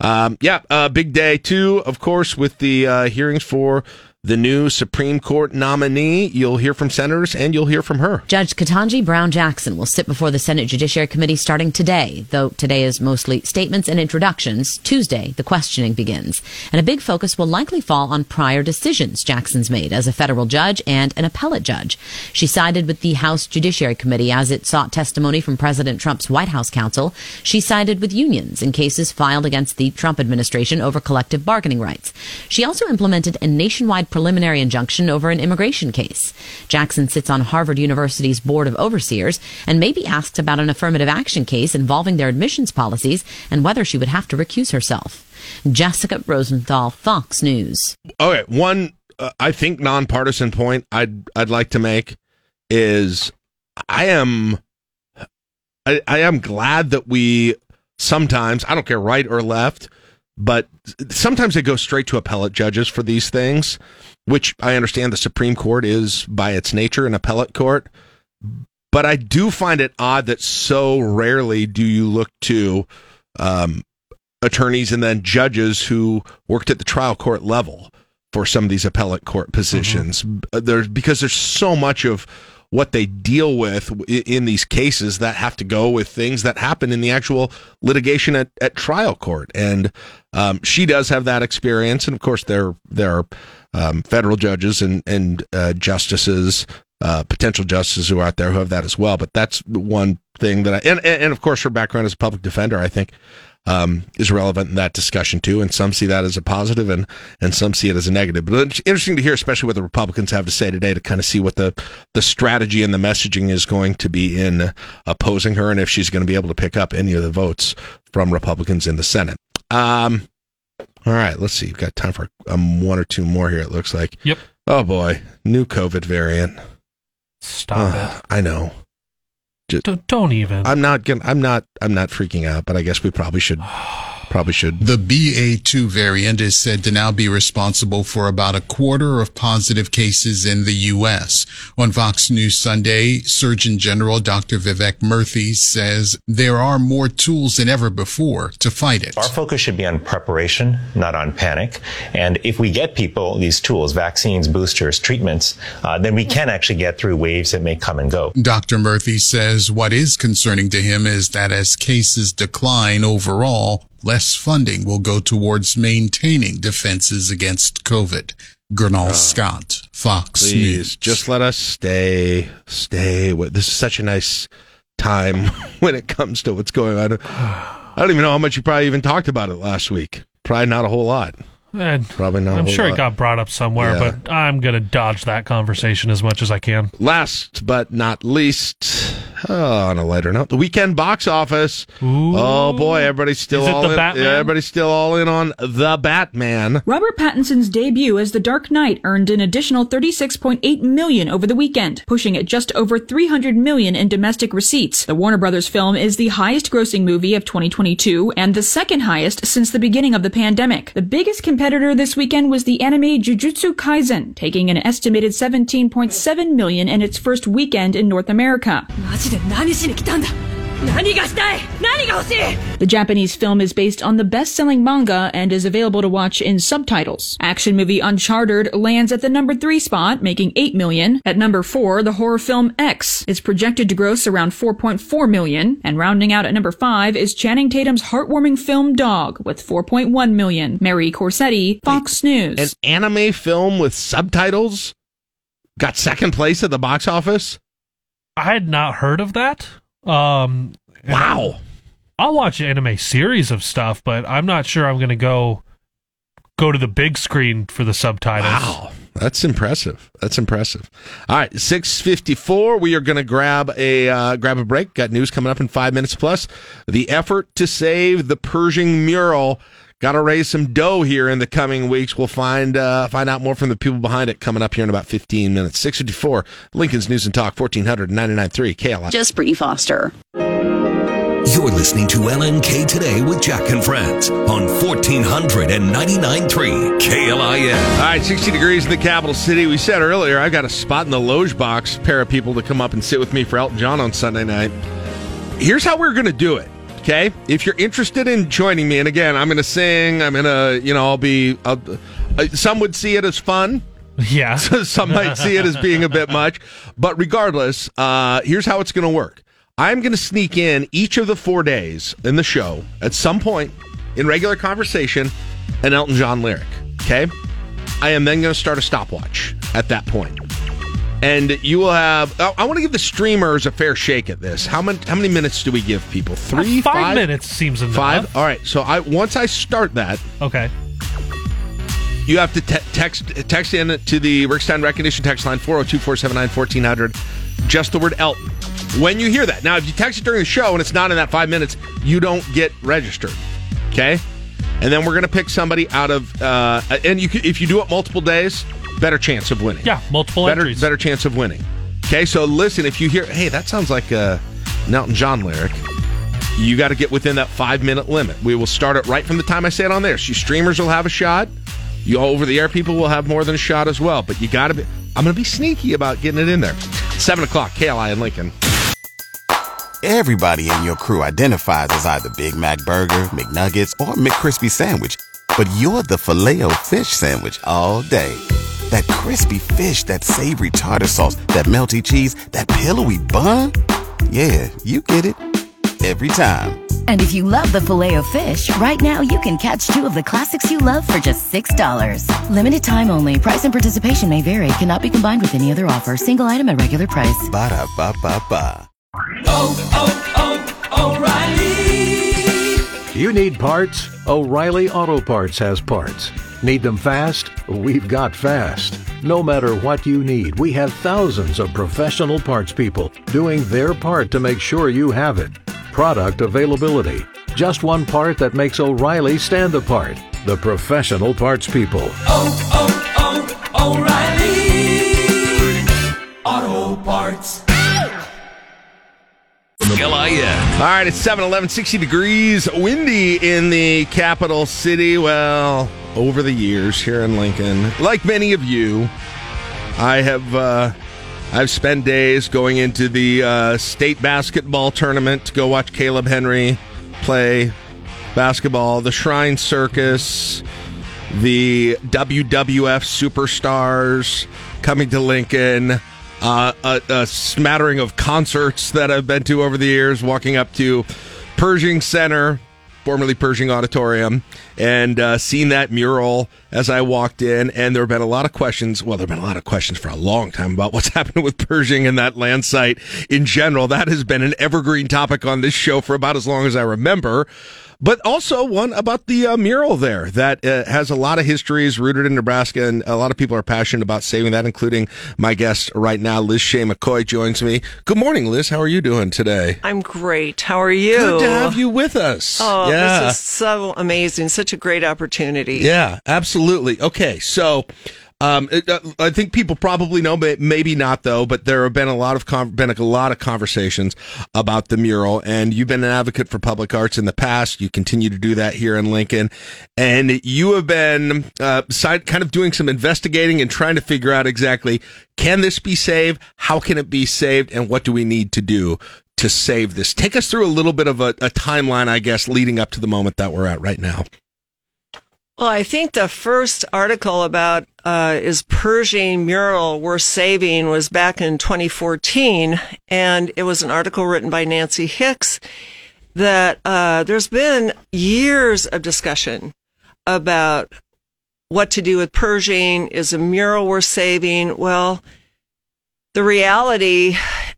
Um, yeah, uh, big day, too, of course, with the uh, hearings for the new Supreme Court nominee. You'll hear from senators, and you'll hear from her. Judge Ketanji Brown Jackson will sit before the Senate Judiciary Committee starting today, though today is mostly statements and introductions. Tuesday, the questioning begins. And a big focus will likely fall on prior decisions Jackson's made as a federal judge and an appellate judge. She sided with the House Judiciary Committee as it sought testimony from President Trump's White House counsel. She sided with unions in cases filed against the Trump administration over collective bargaining rights. She also implemented a nationwide preliminary injunction over an immigration case. Jackson sits on Harvard University's Board of Overseers and may be asked about an affirmative action case involving their admissions policies and whether she would have to recuse herself. Jessica Rosenthal, Fox News. All right, one, uh, I think, nonpartisan point I'd I'd like to make is I am I, I am glad that we sometimes, I don't care right or left, but sometimes they go straight to appellate judges for these things, which I understand the Supreme Court is by its nature an appellate court. But I do find it odd that so rarely do you look to um, attorneys and then judges who worked at the trial court level for some of these appellate court positions. Mm-hmm. There's, because there's so much of what they deal with in these cases that have to go with things that happen in the actual litigation at, at trial court. And um, she does have that experience. And of course, there, there are um, federal judges and, and uh, justices, uh, potential justices who are out there who have that as well. But that's one thing that I, and, and of course, her background as a public defender, I think, um, is relevant in that discussion too. And some see that as a positive and, and some see it as a negative, but it's interesting to hear, especially what the Republicans have to say today, to kind of see what the, the strategy and the messaging is going to be in opposing her. And if she's going to be able to pick up any of the votes from Republicans in the Senate. Um, all right, let's see. We've got time for um, one or two more here. It looks like, yep. Oh boy, new COVID variant. Stop uh, it. I know. Just, don't, don't even. I'm not gonna. I'm not. I'm not freaking out. But I guess we probably should. Probably should. The B A two variant is said to now be responsible for about a quarter of positive cases in the U S On Fox News Sunday, Surgeon General Doctor Vivek Murthy says there are more tools than ever before to fight it. Our focus should be on preparation, not on panic. And if we get people these tools, vaccines, boosters, treatments, uh, then we can actually get through waves that may come and go. Doctor Murthy says what is concerning to him is that as cases decline overall, less funding will go towards maintaining defenses against COVID. Gernal uh, Scott, Fox please, News. Just let us stay, stay. This is such a nice time when it comes to what's going on. I don't even know how much you probably even talked about it last week. Probably not a whole lot. And probably not. I'm sure lot. It got brought up somewhere, yeah. But I'm going to dodge that conversation as much as I can. Last but not least, Uh, on a lighter note, the weekend box office. Ooh. Oh boy, everybody's still Is it all the in. Batman? Everybody's still all in on the Batman. Robert Pattinson's debut as the Dark Knight earned an additional thirty-six point eight million dollars over the weekend, pushing it just over three hundred million dollars in domestic receipts. The Warner Brothers film is the highest-grossing movie of twenty twenty-two and the second highest since the beginning of the pandemic. The biggest competitor this weekend was the anime Jujutsu Kaisen, taking an estimated seventeen point seven million dollars in its first weekend in North America. The Japanese film is based on the best-selling manga and is available to watch in subtitles. Action movie Uncharted lands at the number three spot, making eight million dollars. At number four, the horror film X is projected to gross around four point four million dollars. And rounding out at number five is Channing Tatum's heartwarming film Dog with four point one million dollars. Mary Corsetti, Fox Wait, News. An anime film with subtitles got second place at the box office? I had not heard of that. Um, wow. I'll watch an anime series of stuff, but I'm not sure I'm going to go go to the big screen for the subtitles. Wow. That's impressive. That's impressive. All right, six fifty-four. We are going to grab a uh, grab a break. Got news coming up in five minutes plus. The effort to save the Pershing mural. Got to raise some dough here in the coming weeks. We'll find uh, find out more from the people behind it coming up here in about fifteen minutes. six fifty-four, Lincoln's News and Talk, fourteen ninety-nine point three K L I N. Just Bree Foster. You're listening to L N K Today with Jack and Friends on fourteen ninety-nine point three K L I N. All right, sixty degrees in the capital city. We said earlier, I've got a spot in the Loge Box, pair of people to come up and sit with me for Elton John on Sunday night. Here's how we're going to do it. Okay, if you're interested in joining me, and again, I'm going to sing, I'm going to, you know, I'll be, I'll, uh, some would see it as fun. Yeah. Some might see it as being a bit much. But regardless, uh, here's how it's going to work. I'm going to sneak in each of the four days in the show at some point in regular conversation an Elton John lyric. Okay? I am then going to start a stopwatch at that point. And you will have. I want to give the streamers a fair shake at this. How many? How many minutes do we give people? Three, uh, five, five minutes seems enough. Five. All right. So I once I start that. Okay. You have to te- text text in to the Rickstein recognition text line four oh two, four seven nine, one four zero zero. Just the word Elton. When you hear that, now if you text it during the show and it's not in that five minutes, you don't get registered. Okay. And then we're gonna pick somebody out of. Uh, and you if you do it multiple days. Better chance of winning. Yeah, multiple better, entries. Better chance of winning. Okay, so listen, if you hear, hey, that sounds like a Elton John lyric, you got to get within that five-minute limit. We will start it right from the time I say it on there. So you streamers will have a shot. You over-the-air people will have more than a shot as well. But you got to be, I'm going to be sneaky about getting it in there. seven o'clock, K L I in Lincoln. Everybody in your crew identifies as either Big Mac Burger, McNuggets, or McCrispy Sandwich. But you're the Filet-O-Fish Sandwich all day. That crispy fish, that savory tartar sauce, that melty cheese, that pillowy bun. Yeah, you get it. Every time. And if you love the Filet-O-Fish, right now you can catch two of the classics you love for just six dollars. Limited time only. Price and participation may vary. Cannot be combined with any other offer. Single item at regular price. Ba-da-ba-ba-ba. Oh, oh, O'Reilly. You need parts? O'Reilly Auto Parts has parts. Need them fast? We've got fast. No matter what you need, we have thousands of professional parts people doing their part to make sure you have it. Product availability. Just one part that makes O'Reilly stand apart. The professional parts people. Oh, oh, oh, O'Reilly. Auto Parts. L I N. All right, it's seven eleven, sixty degrees, windy in the capital city. Well, over the years here in Lincoln, like many of you, I have uh, I've spent days going into the uh, state basketball tournament to go watch Caleb Henry play basketball, the Shrine Circus, the W W F Superstars coming to Lincoln. Uh, a, a smattering of concerts that I've been to over the years, walking up to Pershing Center, formerly Pershing Auditorium, and uh, seen that mural as I walked in. And there have been a lot of questions. Well, there have been a lot of questions for a long time about what's happening with Pershing and that land site in general. That has been an evergreen topic on this show for about as long as I remember. but also one about the uh, mural there that uh, has a lot of histories rooted in Nebraska, and a lot of people are passionate about saving that, including my guest right now, Liz Shea McCoy, joins me. Good morning, Liz. How are you doing today? I'm great. How are you? Good to have you with us. Oh, yeah. This is so amazing. Such a great opportunity. Yeah, absolutely. Okay, so... Um, it, uh, I think people probably know, but maybe not though. But there have been a lot of con- been a lot of conversations about the mural, and you've been an advocate for public arts in the past. You continue to do that here in Lincoln, and you have been uh, side, kind of doing some investigating and trying to figure out exactly, can this be saved? How can it be saved? And what do we need to do to save this? Take us through a little bit of a, a timeline, I guess, leading up to the moment that we're at right now. Well, I think the first article about uh is Pershing mural worth saving was back in twenty fourteen, and it was an article written by Nancy Hicks that uh there's been years of discussion about what to do with Pershing. Is a mural worth saving? Well, the reality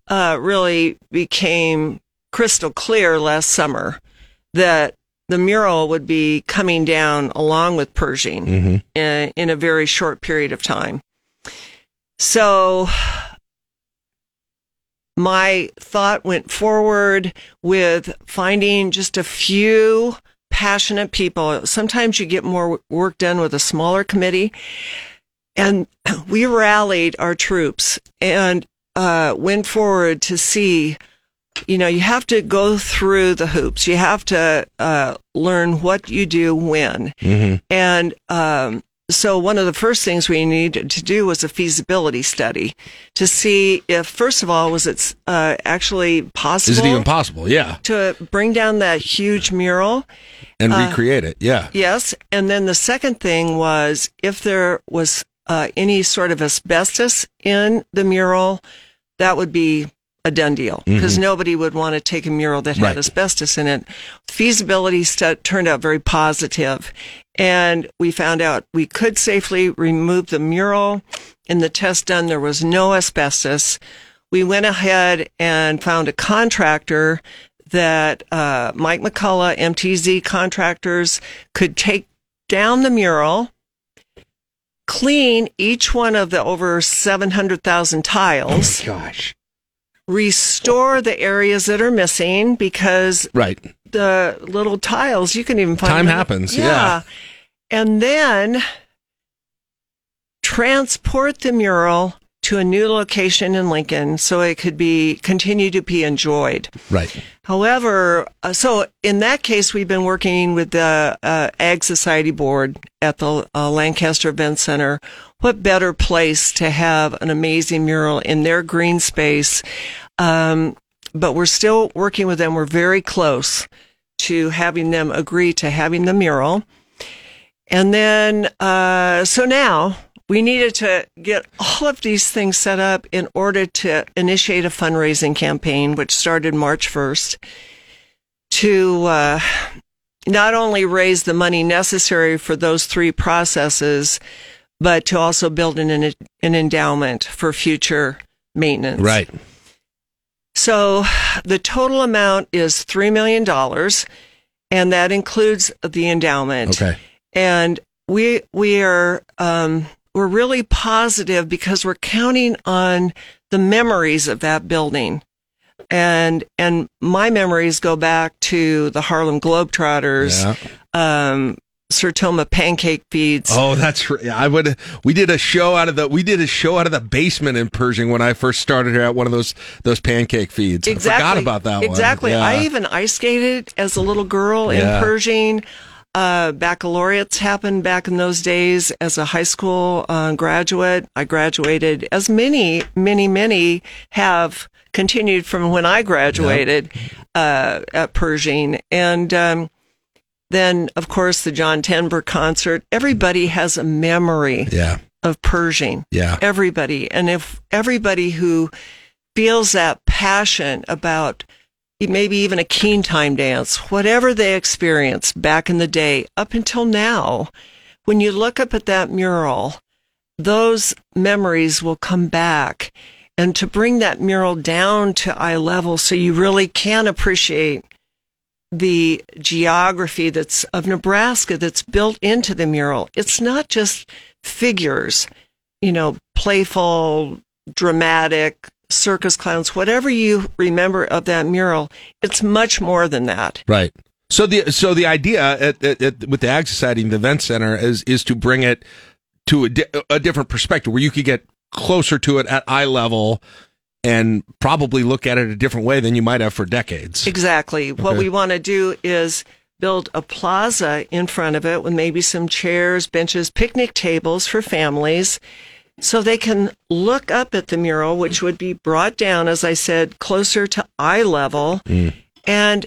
uh really became crystal clear last summer that the mural would be coming down along with Pershing mm-hmm. in, in a very short period of time. So my thought went forward with finding just a few passionate people. Sometimes you get more work done with a smaller committee. And we rallied our troops and uh, went forward to see, you know, you have to go through the hoops. You have to uh, learn what you do when. Mm-hmm. And um, so one of the first things we needed to do was a feasibility study to see if, first of all, was it uh, actually possible? Is it even possible? Yeah. To bring down that huge mural. And uh, recreate it. Yeah. Yes. And then the second thing was if there was uh, any sort of asbestos in the mural, that would be a done deal, because mm-hmm. nobody would want to take a mural that had right. asbestos in it. Feasibility st- turned out very positive, and we found out we could safely remove the mural. In the test done, there was no asbestos. We went ahead and found a contractor that uh, Mike McCullough, M T Z Contractors, could take down the mural, clean each one of the over seven hundred thousand tiles. Oh my gosh. Restore the areas that are missing, because right. the little tiles, you can even find Time them. happens, yeah. yeah. And then transport the mural to a new location in Lincoln so it could be continue to be enjoyed. Right. However, uh, so in that case, we've been working with the uh, Ag Society Board at the uh, Lancaster Event Center. What better place to have an amazing mural in their green space? Um, but we're still working with them. We're very close to having them agree to having the mural. And then, uh, so now we needed to get all of these things set up in order to initiate a fundraising campaign, which started March first, to uh, not only raise the money necessary for those three processes, but to also build an an endowment for future maintenance. Right. So the total amount is three million dollars, and that includes the endowment. Okay. And we we are um, we're really positive because we're counting on the memories of that building. And and my memories go back to the Harlem Globetrotters. Yeah. Um Sir Toma pancake feeds. Oh, that's right. I would. We did a show out of the. We did a show out of the basement in Pershing when I first started here at one of those those pancake feeds. Exactly. I forgot about that one. Exactly. Yeah. I even ice skated as a little girl in yeah. Pershing. Uh, baccalaureates happened back in those days. As a high school uh, graduate, I graduated. As many, many, many have continued from when I graduated yep. uh, at Pershing, and. Um, Then, of course, the John Denver concert. Everybody has a memory yeah. of Pershing. Yeah. Everybody. And if everybody who feels that passion about maybe even a keen time dance, whatever they experienced back in the day up until now, when you look up at that mural, those memories will come back. And to bring that mural down to eye level so you really can appreciate the geography that's of Nebraska that's built into the mural. It's not just figures, you know, playful, dramatic, circus clowns, whatever you remember of that mural. It's much more than that. Right. So the so the idea at, at, at, with the Ag Society and the Event Center is is to bring it to a, di- a different perspective where you could get closer to it at eye level and probably look at it a different way than you might have for decades. Exactly. Okay. What we want to do is build a plaza in front of it with maybe some chairs, benches, picnic tables for families, so they can look up at the mural, which would be brought down, as I said, closer to eye level, mm. and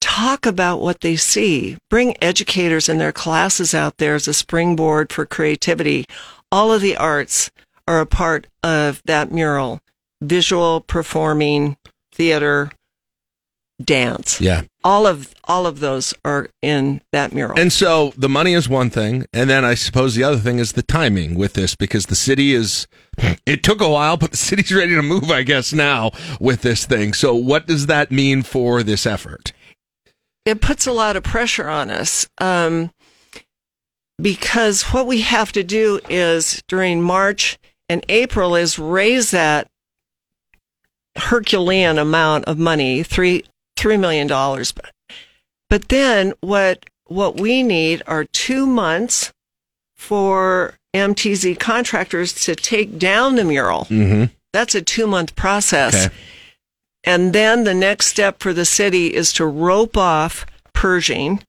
talk about what they see. Bring educators and their classes out there as a springboard for creativity. All of the arts are a part of that mural. Visual, performing, theater, dance. Yeah. All of all of those are in that mural. And so the money is one thing, and then I suppose the other thing is the timing with this, because the city is, it took a while, but the city's ready to move, I guess, now with this thing. So what does that mean for this effort? It puts a lot of pressure on us, um, because what we have to do is during March and April is raise that Herculean amount of money, three three million dollars. But then what what we need are two months for M T Z contractors to take down the mural. Mm-hmm. That's a two month process. Okay. And then the next step for the city is to rope off Pershing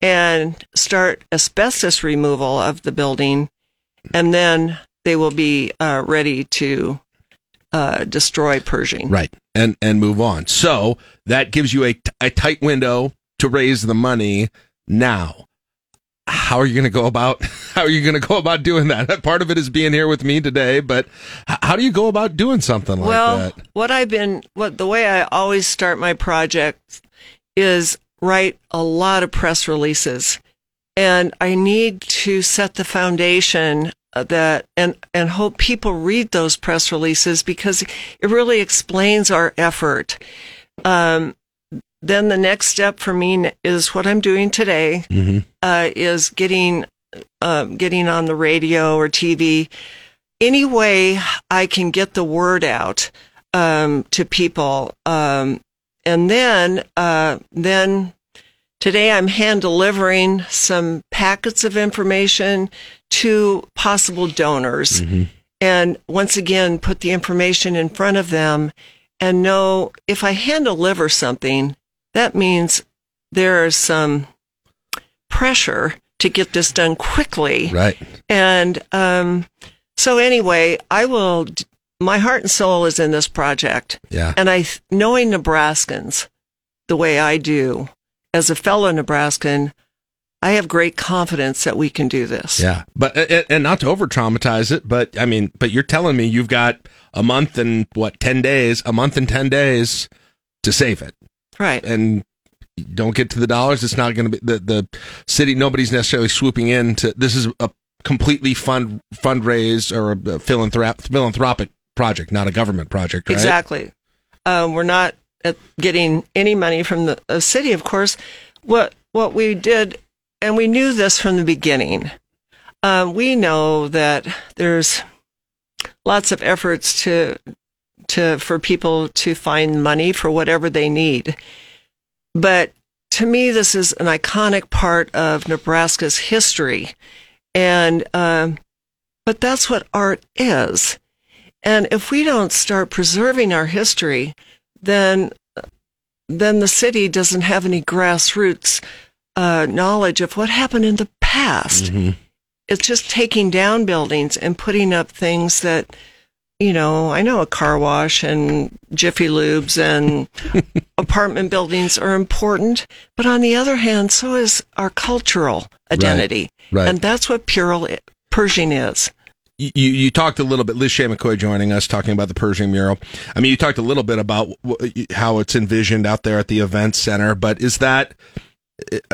and start asbestos removal of the building, and then they will be uh, ready to Uh, destroy Pershing. Right. And and move on. So that gives you a, t- a tight window to raise the money now. How are you going to go about how are you going to go about doing that? Part of it is being here with me today, but h- how do you go about doing something like well, that? Well, what I've been what the way I always start my projects is write a lot of press releases. And I need to set the foundation that and and hope people read those press releases, because it really explains our effort. Um, then the next step for me is what I'm doing today, mm-hmm. uh, is getting uh, getting on the radio or T V, any way I can get the word out um, to people, um, and then uh, then. Today, I'm hand-delivering some packets of information to possible donors, mm-hmm. and once again, put the information in front of them and know if I hand-deliver something, that means there is some pressure to get this done quickly. Right. And um, so anyway, I will, my heart and soul is in this project. Yeah. And I, knowing Nebraskans the way I do, as a fellow Nebraskan, I have great confidence that we can do this. Yeah, but and not to over-traumatize it, but I mean, but you're telling me you've got a month and what, ten days, a month and ten days to save it, right? And you don't get to the dollars, it's not going to be the the city. Nobody's necessarily swooping in to. This is a completely fund fundraise or a philanthrop, philanthropic project, not a government project. Right? Exactly. Um, we're not. At getting any money from the uh, city, of course. What what we did, and we knew this from the beginning, uh, we know that there's lots of efforts to to for people to find money for whatever they need. But to me, this is an iconic part of Nebraska's history, and um, but that's what art is. And if we don't start preserving our history, then then the city doesn't have any grassroots uh, knowledge of what happened in the past. Mm-hmm. It's just taking down buildings and putting up things that, you know, I know a car wash and Jiffy Lubes and apartment buildings are important, but on the other hand, so is our cultural identity. Right, right. And that's what Pural, Pershing is. You you talked a little bit, Liz Shea McCoy joining us, talking about the Pershing mural. I mean, you talked a little bit about w- how it's envisioned out there at the event center, but is that,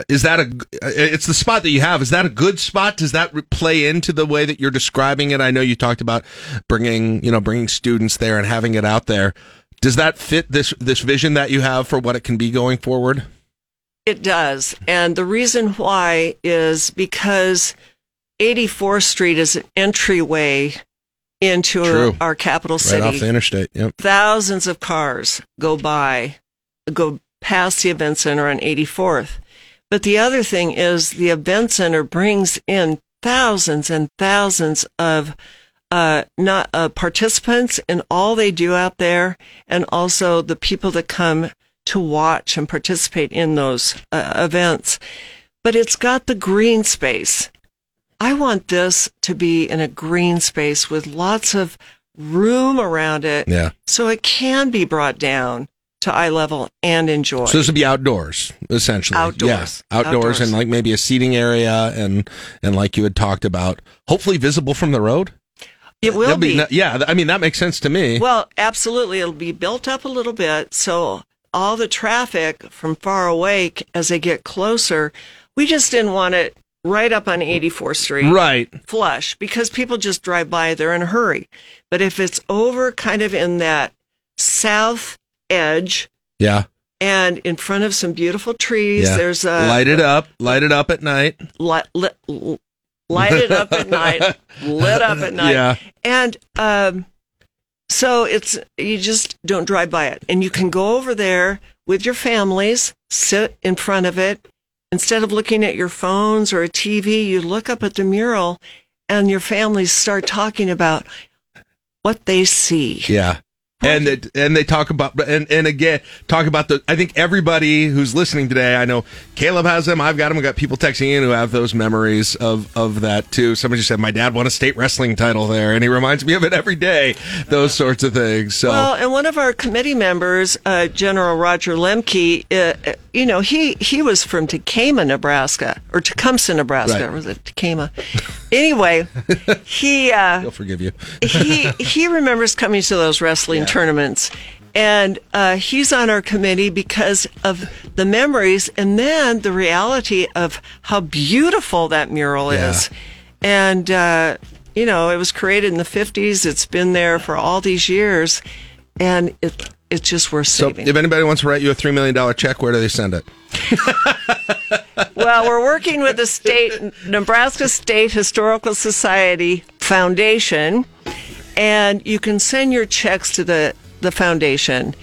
is that a, it's the spot that you have. Is that a good spot? Does that play into the way that you're describing it? I know you talked about bringing, you know, bringing students there and having it out there. Does that fit this, this vision that you have for what it can be going forward? It does. And the reason why is because eighty-fourth Street is an entryway into our, our capital city. Right off the interstate, yep. Thousands of cars go by, go past the event center on eighty-fourth. But the other thing is the event center brings in thousands and thousands of uh, not uh, participants in all they do out there, and also the people that come to watch and participate in those uh, events. But it's got the green space. I want this to be in a green space with lots of room around it, yeah. So it can be brought down to eye level and enjoy. So this would be outdoors, essentially. Outdoors. Yeah. Outdoors, outdoors and like maybe a seating area and, and like you had talked about, hopefully visible from the road. It will be. be. No, yeah, I mean, that makes sense to me. Well, absolutely. It'll be built up a little bit, so all the traffic from far away as they get closer, we just didn't want it right up on eighty-fourth Street. Right. Flush, because people just drive by, they're in a hurry. But if it's over kind of in that south edge. Yeah. And in front of some beautiful trees, yeah. There's a... Light it up. Light it up at night. Light, lit, light it up at night. Lit up at night. Yeah. And um, so it's, you just don't drive by it. And you can go over there with your families, sit in front of it. Instead of looking at your phones or a T V, you look up at the mural and your families start talking about what they see. Yeah. And it, and they talk about, and, and again, talk about the, I think everybody who's listening today, I know Caleb has them, I've got them, I've got people texting in who have those memories of, of that too. Somebody just said, my dad won a state wrestling title there, and he reminds me of it every day, those sorts of things. So. Well, and one of our committee members, uh, General Roger Lemke, uh, you know, he, he was from Tecama, Nebraska, or Tecumseh, Nebraska, right. Was it Tecama? Anyway, he, uh, he'll forgive you. he, he remembers coming to those wrestling yeah. tournaments, and uh he's on our committee because of the memories and then the reality of how beautiful that mural yeah. is. And uh you know, it was created in the fifties, it's been there for all these years, and it it's just worth saving. So if anybody wants to write you a three million dollar check, where do they send it? Well, we're working with the state Nebraska State Historical Society Foundation. And you can send your checks to the, the foundation.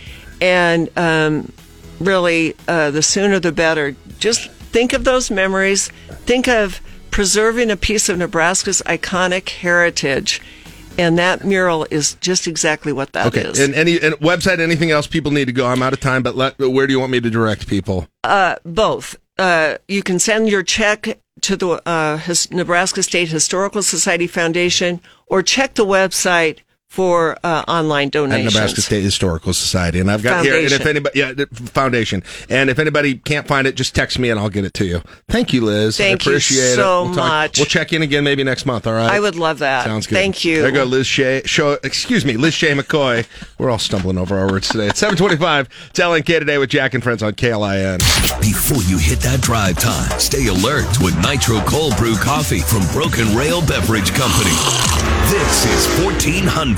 And um, really, uh, the sooner the better. Just think of those memories. Think of preserving a piece of Nebraska's iconic heritage. And that mural is just exactly what that okay. is. And any and website, anything else people need to go? I'm out of time, but let, where do you want me to direct people? Uh, both. Uh, you can send your check to the uh, his, Nebraska State Historical Society Foundation, or check the website for uh, online donations. At Nebraska State Historical Society, and I've got foundation. Here. And if anybody, yeah, foundation. And if anybody can't find it, just text me and I'll get it to you. Thank you, Liz. Thank I appreciate you so it. We'll talk, much. We'll check in again maybe next month. All right. I would love that. Sounds good. Thank you. There you go, Liz Shea. Show, excuse me, Liz Shea McCoy. We're all stumbling over our words today. It's seven twenty-five. It's L N K Today with Jack and Friends on K L I N. Before you hit that drive time, stay alert with Nitro Cold Brew Coffee from Broken Rail Beverage Company. This is fourteen ninety-nine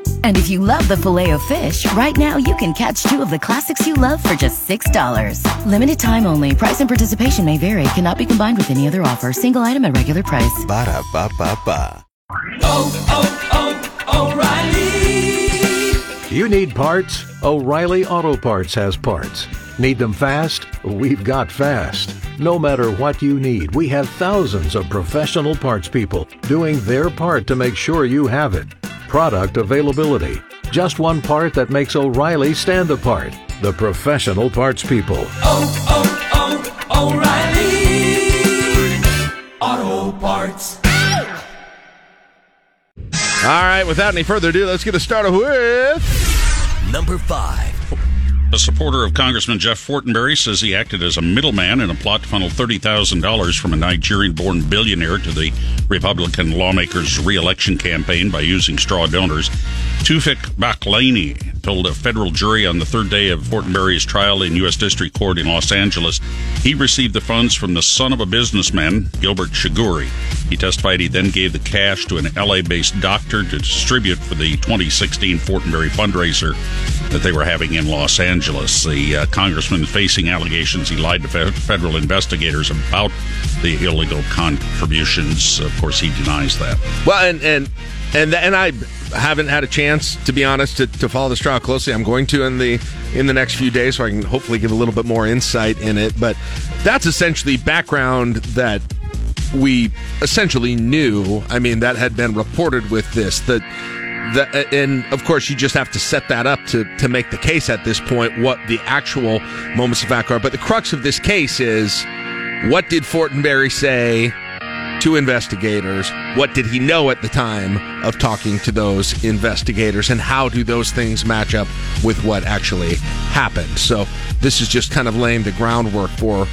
And if you love the Filet-O-Fish, right now you can catch two of the classics you love for just six dollars. Limited time only. Price and participation may vary. Cannot be combined with any other offer. Single item at regular price. Ba-da-ba-ba-ba. Oh, oh, oh, O'Reilly. You need parts? O'Reilly Auto Parts has parts. Need them fast? We've got fast. No matter what you need, we have thousands of professional parts people doing their part to make sure you have it. Product availability. Just one part that makes O'Reilly stand apart. The professional parts people. Oh, oh, oh, O'Reilly Auto Parts. All right, without any further ado, let's get a start with... Number five. A supporter of Congressman Jeff Fortenberry says he acted as a middleman in a plot to funnel thirty thousand dollars from a Nigerian-born billionaire to the Republican lawmaker's re-election campaign by using straw donors. Tufik Baklaini told a federal jury on the third day of Fortenberry's trial in U S District Court in Los Angeles he received the funds from the son of a businessman, Gilbert Shiguri. He testified he then gave the cash to an L A-based doctor to distribute for the twenty sixteen Fortenberry fundraiser that they were having in Los Angeles. The uh, congressman facing allegations he lied to fe- federal investigators about the illegal contributions. Of course, he denies that. Well, and and and, and I haven't had a chance, to be honest, to, to follow this trial closely. I'm going to in the in the next few days, so I can hopefully give a little bit more insight in it. But that's essentially background that we essentially knew. I mean, that had been reported with this. That. The, and, of course, you just have to set that up to, to make the case at this point, what the actual moments of fact are. But the crux of this case is, what did Fortenberry say to investigators? What did he know at the time of talking to those investigators? And how do those things match up with what actually happened? So this is just kind of laying the groundwork for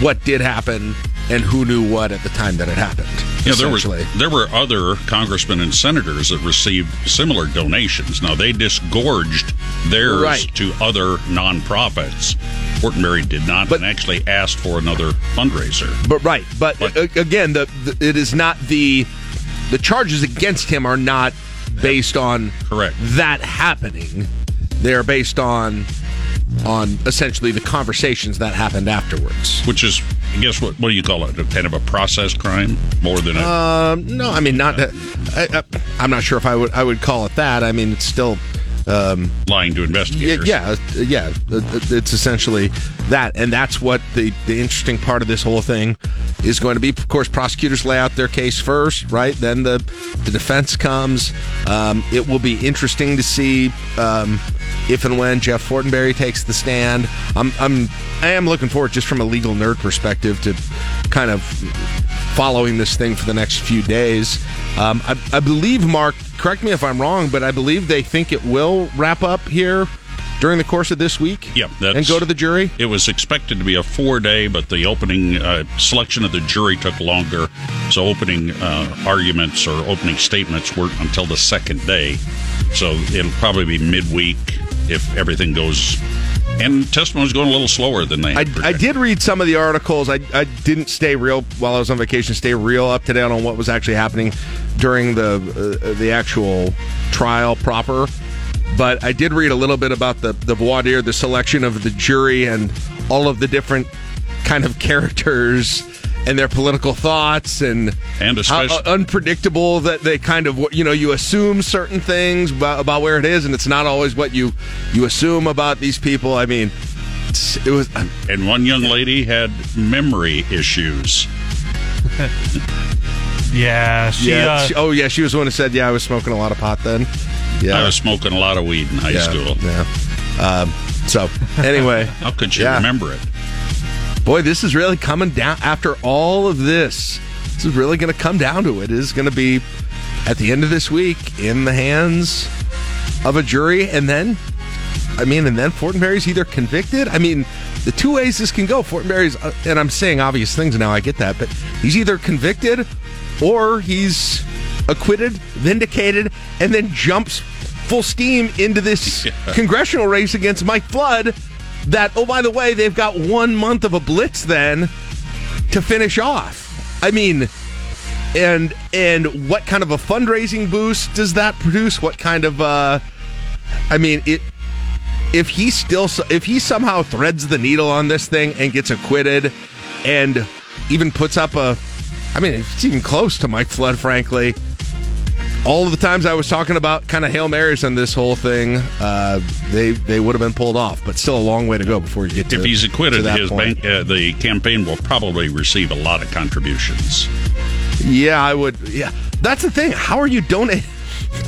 what did happen and who knew what at the time that it happened. Yeah, there was there were other congressmen and senators that received similar donations. Now, they disgorged theirs right. to other nonprofits. Fortenberry did not, but, and actually asked for another fundraiser. But right, but, but again, the, the, it is not the the charges against him are not based on correct. that happening. They are based on on essentially the conversations that happened afterwards, which is. I guess what what do you call it? A kind of a process crime, more than a. Um, no, I mean not. Uh, I, I, I'm not sure if I would I would call it that. I mean, it's still um, lying to investigators. Yeah, yeah, it's essentially that, and that's what the the interesting part of this whole thing is going to be. Of course, prosecutors lay out their case first, right? Then the the defense comes. Um, it will be interesting to see. Um, If and when Jeff Fortenberry takes the stand, I'm I'm I am looking forward, just from a legal nerd perspective, to kind of following this thing for the next few days. Um, I, I believe, Mark, correct me if I'm wrong, but I believe they think it will wrap up here during the course of this week. Yep, that's, and go to the jury. It was expected to be a four-day, but the opening uh, selection of the jury took longer, so opening uh, arguments or opening statements weren't until the second day. So it'll probably be midweek. If everything goes, and testimony's going a little slower than they. I, I did read some of the articles. I, I didn't stay real while I was on vacation. Stay real up to date on what was actually happening during the uh, the actual trial proper. But I did read a little bit about the the voir dire, the selection of the jury, and all of the different kind of characters and their political thoughts, and, and how uh, unpredictable that they kind of, you know, you assume certain things about, about where it is, and it's not always what you, you assume about these people. I mean, it was... Uh, and one young lady had memory issues. yeah, she, yeah uh, she... Oh, yeah, she was the one who said, yeah, I was smoking a lot of pot then. Yeah, I was smoking a lot of weed in high yeah, school. Yeah. Um, so, anyway... How could you yeah. remember it? Boy, this is really coming down after all of this. This is really going to come down to it. It is going to be, at the end of this week, in the hands of a jury. And then, I mean, and then Fortenberry's either convicted. I mean, the two ways this can go. Fortenberry's, and I'm saying obvious things now, I get that, but he's either convicted or he's acquitted, vindicated, and then jumps full steam into this yeah. congressional race against Mike Flood. That, oh, by the way, they've got one month of a blitz then to finish off. I mean, and and what kind of a fundraising boost does that produce? What kind of, uh, I mean, it if he still, if he somehow threads the needle on this thing and gets acquitted and even puts up a, I mean, it's even close to Mike Flood, frankly. All of the times I was talking about kind of Hail Marys on this whole thing, uh, they they would have been pulled off, but still a long way to go before you get to that. If he's acquitted, his bank, uh, the campaign will probably receive a lot of contributions. Yeah, I would. Yeah, that's the thing. How are you donating?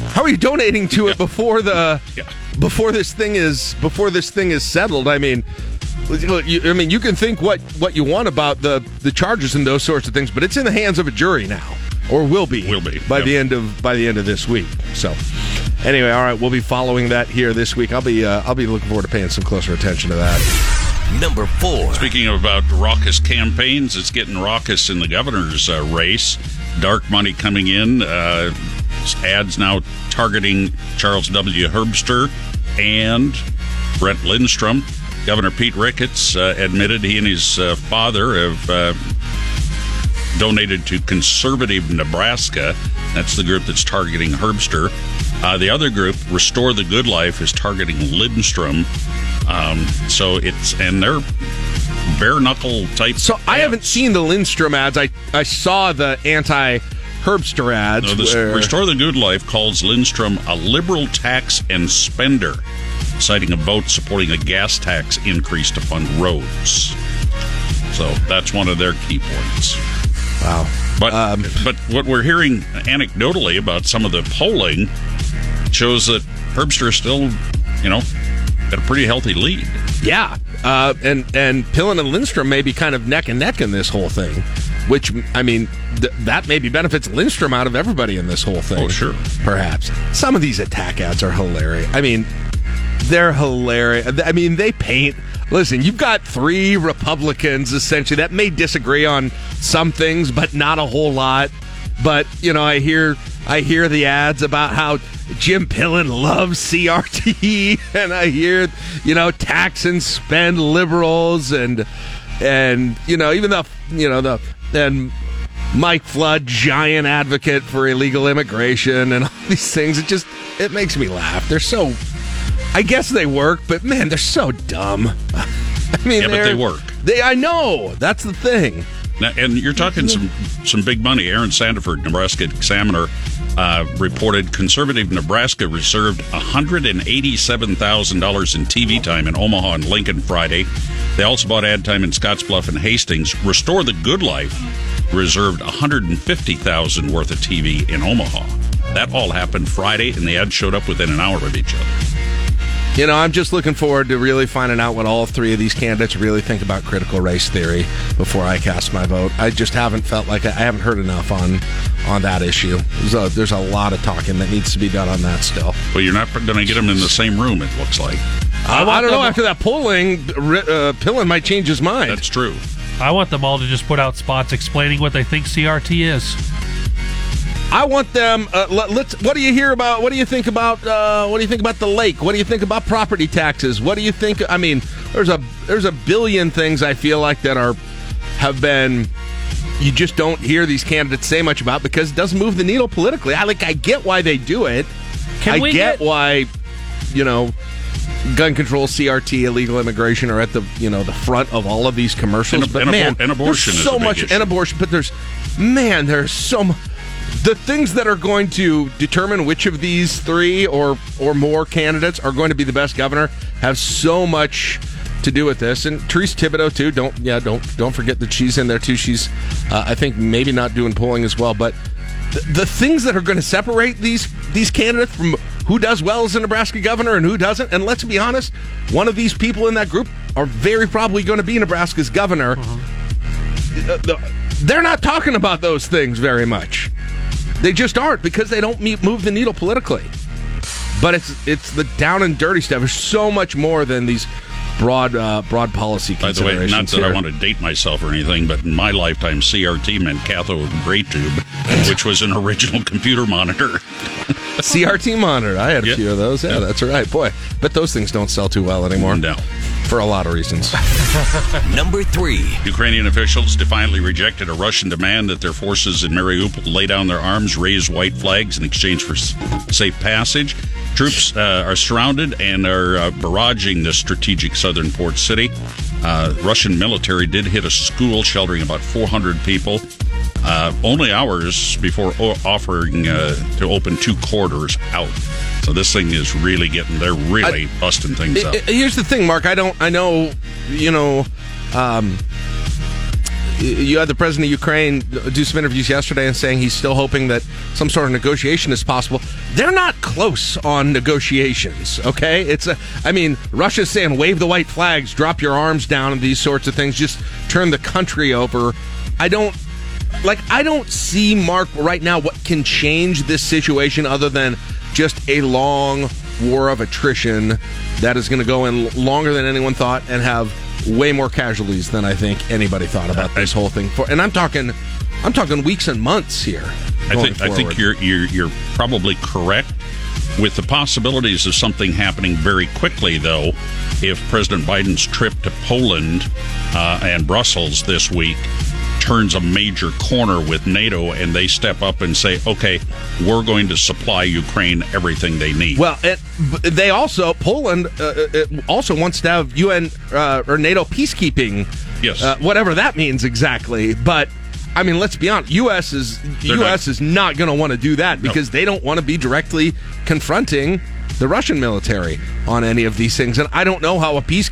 How are you donating to yeah. it before the yeah. before this thing is before this thing is settled? I mean. I mean, you can think what, what you want about the, the charges and those sorts of things, but it's in the hands of a jury now, or will be, will be by yep. the end of by the end of this week. So, Anyway, all right, we'll be following that here this week. I'll be uh, I'll be looking forward to paying some closer attention to that. Number four. Speaking about raucous campaigns, it's getting raucous in the governor's uh, race. Dark money coming in. Uh, ads now targeting Charles W. Herbster and Brett Lindstrom. Governor Pete Ricketts uh, admitted he and his uh, father have uh, donated to Conservative Nebraska. That's the group that's targeting Herbster. Uh, the other group, Restore the Good Life, is targeting Lindstrom. Um, so it's, and they're bare knuckle type. So ads. I haven't seen the Lindstrom ads. I, I saw the anti Herbster ads. No, this, where... Restore the Good Life calls Lindstrom a liberal tax and spender, citing a vote supporting a gas tax increase to fund roads. So that's one of their key points. Wow. But um, but what we're hearing anecdotally about some of the polling shows that Herbster is still, you know, got a pretty healthy lead. Yeah. Uh, and, and Pillen and Lindstrom may be kind of neck and neck in this whole thing, which, I mean, th- that maybe benefits Lindstrom out of everybody in this whole thing. Oh, sure. Perhaps. Some of these attack ads are hilarious. I mean... They're hilarious. I mean, they paint... Listen, you've got three Republicans, essentially, that may disagree on some things, but not a whole lot. But, you know, I hear I hear the ads about how Jim Pillen loves C R T, and I hear, you know, tax and spend liberals, and, and you know, even the, you know, the... and Mike Flood, giant advocate for illegal immigration, and all these things. It just... It makes me laugh. They're so... I guess they work, but man, they're so dumb. I mean, yeah, but they work. They, I know. That's the thing. Now, and you're talking some, some big money. Aaron Sandiford, Nebraska Examiner, uh, reported Conservative Nebraska reserved one hundred eighty-seven thousand dollars in T V time in Omaha and Lincoln Friday. They also bought ad time in Scottsbluff and Hastings. Restore the Good Life reserved one hundred fifty thousand dollars worth of T V in Omaha. That all happened Friday, and the ads showed up within an hour of each other. You know, I'm just looking forward to really finding out what all three of these candidates really think about critical race theory before I cast my vote. I just haven't felt like I, I haven't heard enough on on that issue. There's a, there's a lot of talking that needs to be done on that still. Well, you're not going to get them in the same room, it looks like. Uh, I, I don't know. All. After that polling, uh, Pillen might change his mind. That's true. I want them all to just put out spots explaining what they think C R T is. I want them. Uh, let, let's. What do you hear about? What do you think about? Uh, what do you think about the lake? What do you think about property taxes? What do you think? I mean, there's a there's a billion things I feel like that are have been. You just don't hear these candidates say much about because it doesn't move the needle politically. I like. I get why they do it. Can I we get, get why, you know, gun control, C R T, illegal immigration are at the you know the front of all of these commercials. And, but and man, abor- and abortion there's so is a big much issue. And abortion. But there's man, there's so much. The things that are going to determine which of these three or or more candidates are going to be the best governor have so much to do with this. And Therese Thibodeau too. Don't yeah, don't don't forget that she's in there too. She's uh, I think maybe not doing polling as well. But th- the things that are going to separate these these candidates from who does well as a Nebraska governor and who doesn't. And let's be honest, one of these people in that group are very probably going to be Nebraska's governor. Uh-huh. They're not talking about those things very much. They just aren't because they don't move the needle politically. But it's it's the down and dirty stuff. There's so much more than these broad uh, broad policy considerations. By the way, not that here. I want to date myself or anything, but in my lifetime, C R T meant cathode ray tube, which was an original computer monitor. C R T monitor. I had a yep. few of those. Yeah, yep. That's right. Boy, but those things don't sell too well anymore. No. For a lot of reasons. Number three. Ukrainian officials defiantly rejected a Russian demand that their forces in Mariupol lay down their arms, raise white flags in exchange for safe passage. Troops uh, are surrounded and are uh, barraging the strategic southern port city. Uh, Russian military did hit a school sheltering about four hundred people. Uh, only hours before o- offering uh, to open two corridors out. So this thing is really getting, they're really I, busting things it, up. It, here's the thing, Mark. I don't, I know, you know, um, you had the president of Ukraine do some interviews yesterday and saying he's still hoping that some sort of negotiation is possible. They're not close on negotiations, okay? It's a, I mean, Russia's saying wave the white flags, drop your arms down and these sorts of things, just turn the country over. I don't, Like, I don't see, Mark, right now what can change this situation other than just a long war of attrition that is going to go in longer than anyone thought and have way more casualties than I think anybody thought about this whole thing. For, and I'm talking, I'm talking weeks and months here. I think forward. I think you're, you're you're probably correct with the possibilities of something happening very quickly, though. If President Biden's trip to Poland uh, and Brussels this week turns a major corner with NATO and they step up and say, okay, we're going to supply Ukraine everything they need. Well, it, they also, Poland uh, it also wants to have U N uh, or NATO peacekeeping, yes, uh, whatever that means exactly. But, I mean, let's be honest, U S is, U S not, is not going to want to do that because no. they don't want to be directly confronting the Russian military on any of these things. And I don't know how a peace...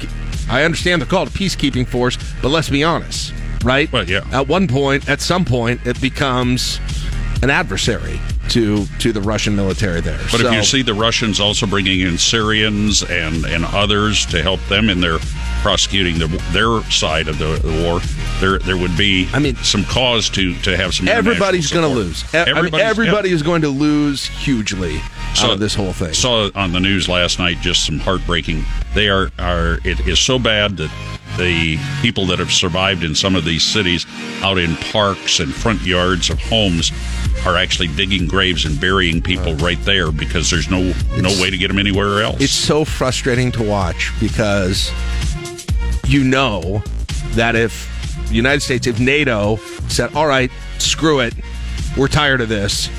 I understand the call to peacekeeping force, but let's be honest. Right? Well, yeah. At one point, at some point, it becomes an adversary to to the Russian military there. But so, if you see the Russians also bringing in Syrians and, and others to help them in their prosecuting the, their side of the, the war, there there would be I mean, some cause to, to have some everybody's going to lose. E- everybody's, I mean, everybody yeah. is going to lose hugely so, out of this whole thing. Saw on the news last night just some heartbreaking. They are, are it is so bad that the people that have survived in some of these cities out in parks and front yards of homes are actually digging graves and burying people right there because there's no no way to get them anywhere else. It's so frustrating to watch because you know that if the United States, if NATO said, all right, screw it, we're tired of this,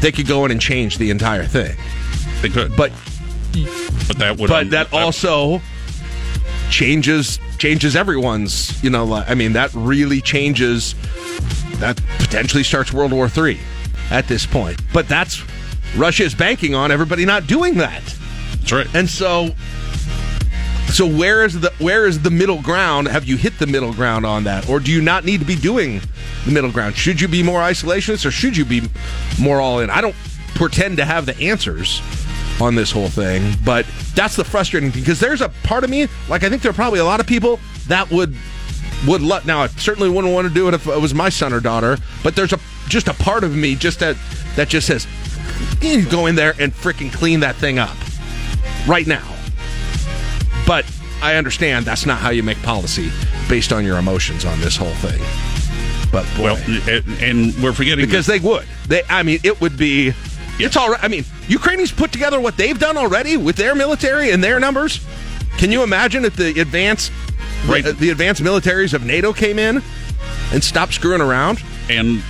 they could go in and change the entire thing. They could. But, but that would... But that also changes... changes everyone's, you know, I mean, that really changes, that potentially starts World War Three at this point. But that's, Russia is banking on everybody not doing that. That's right. And so, so where is the, where is the middle ground? Have you hit the middle ground on that? Or do you not need to be doing the middle ground? Should you be more isolationist or should you be more all in? I don't pretend to have the answers on this whole thing, but that's the frustrating thing, because there's a part of me, like I think there are probably a lot of people that would would love, now I certainly wouldn't want to do it if it was my son or daughter, but there's a just a part of me just that that just says, you go in there and freaking clean that thing up right now. But I understand that's not how you make policy based on your emotions on this whole thing. But boy, well, and we're forgetting because that. they would. They, I mean, it would be. It's all right. I mean, Ukrainians put together what they've done already with their military and their numbers. Can you imagine if the advanced, right. the, the advanced militaries of NATO came in and stopped screwing around and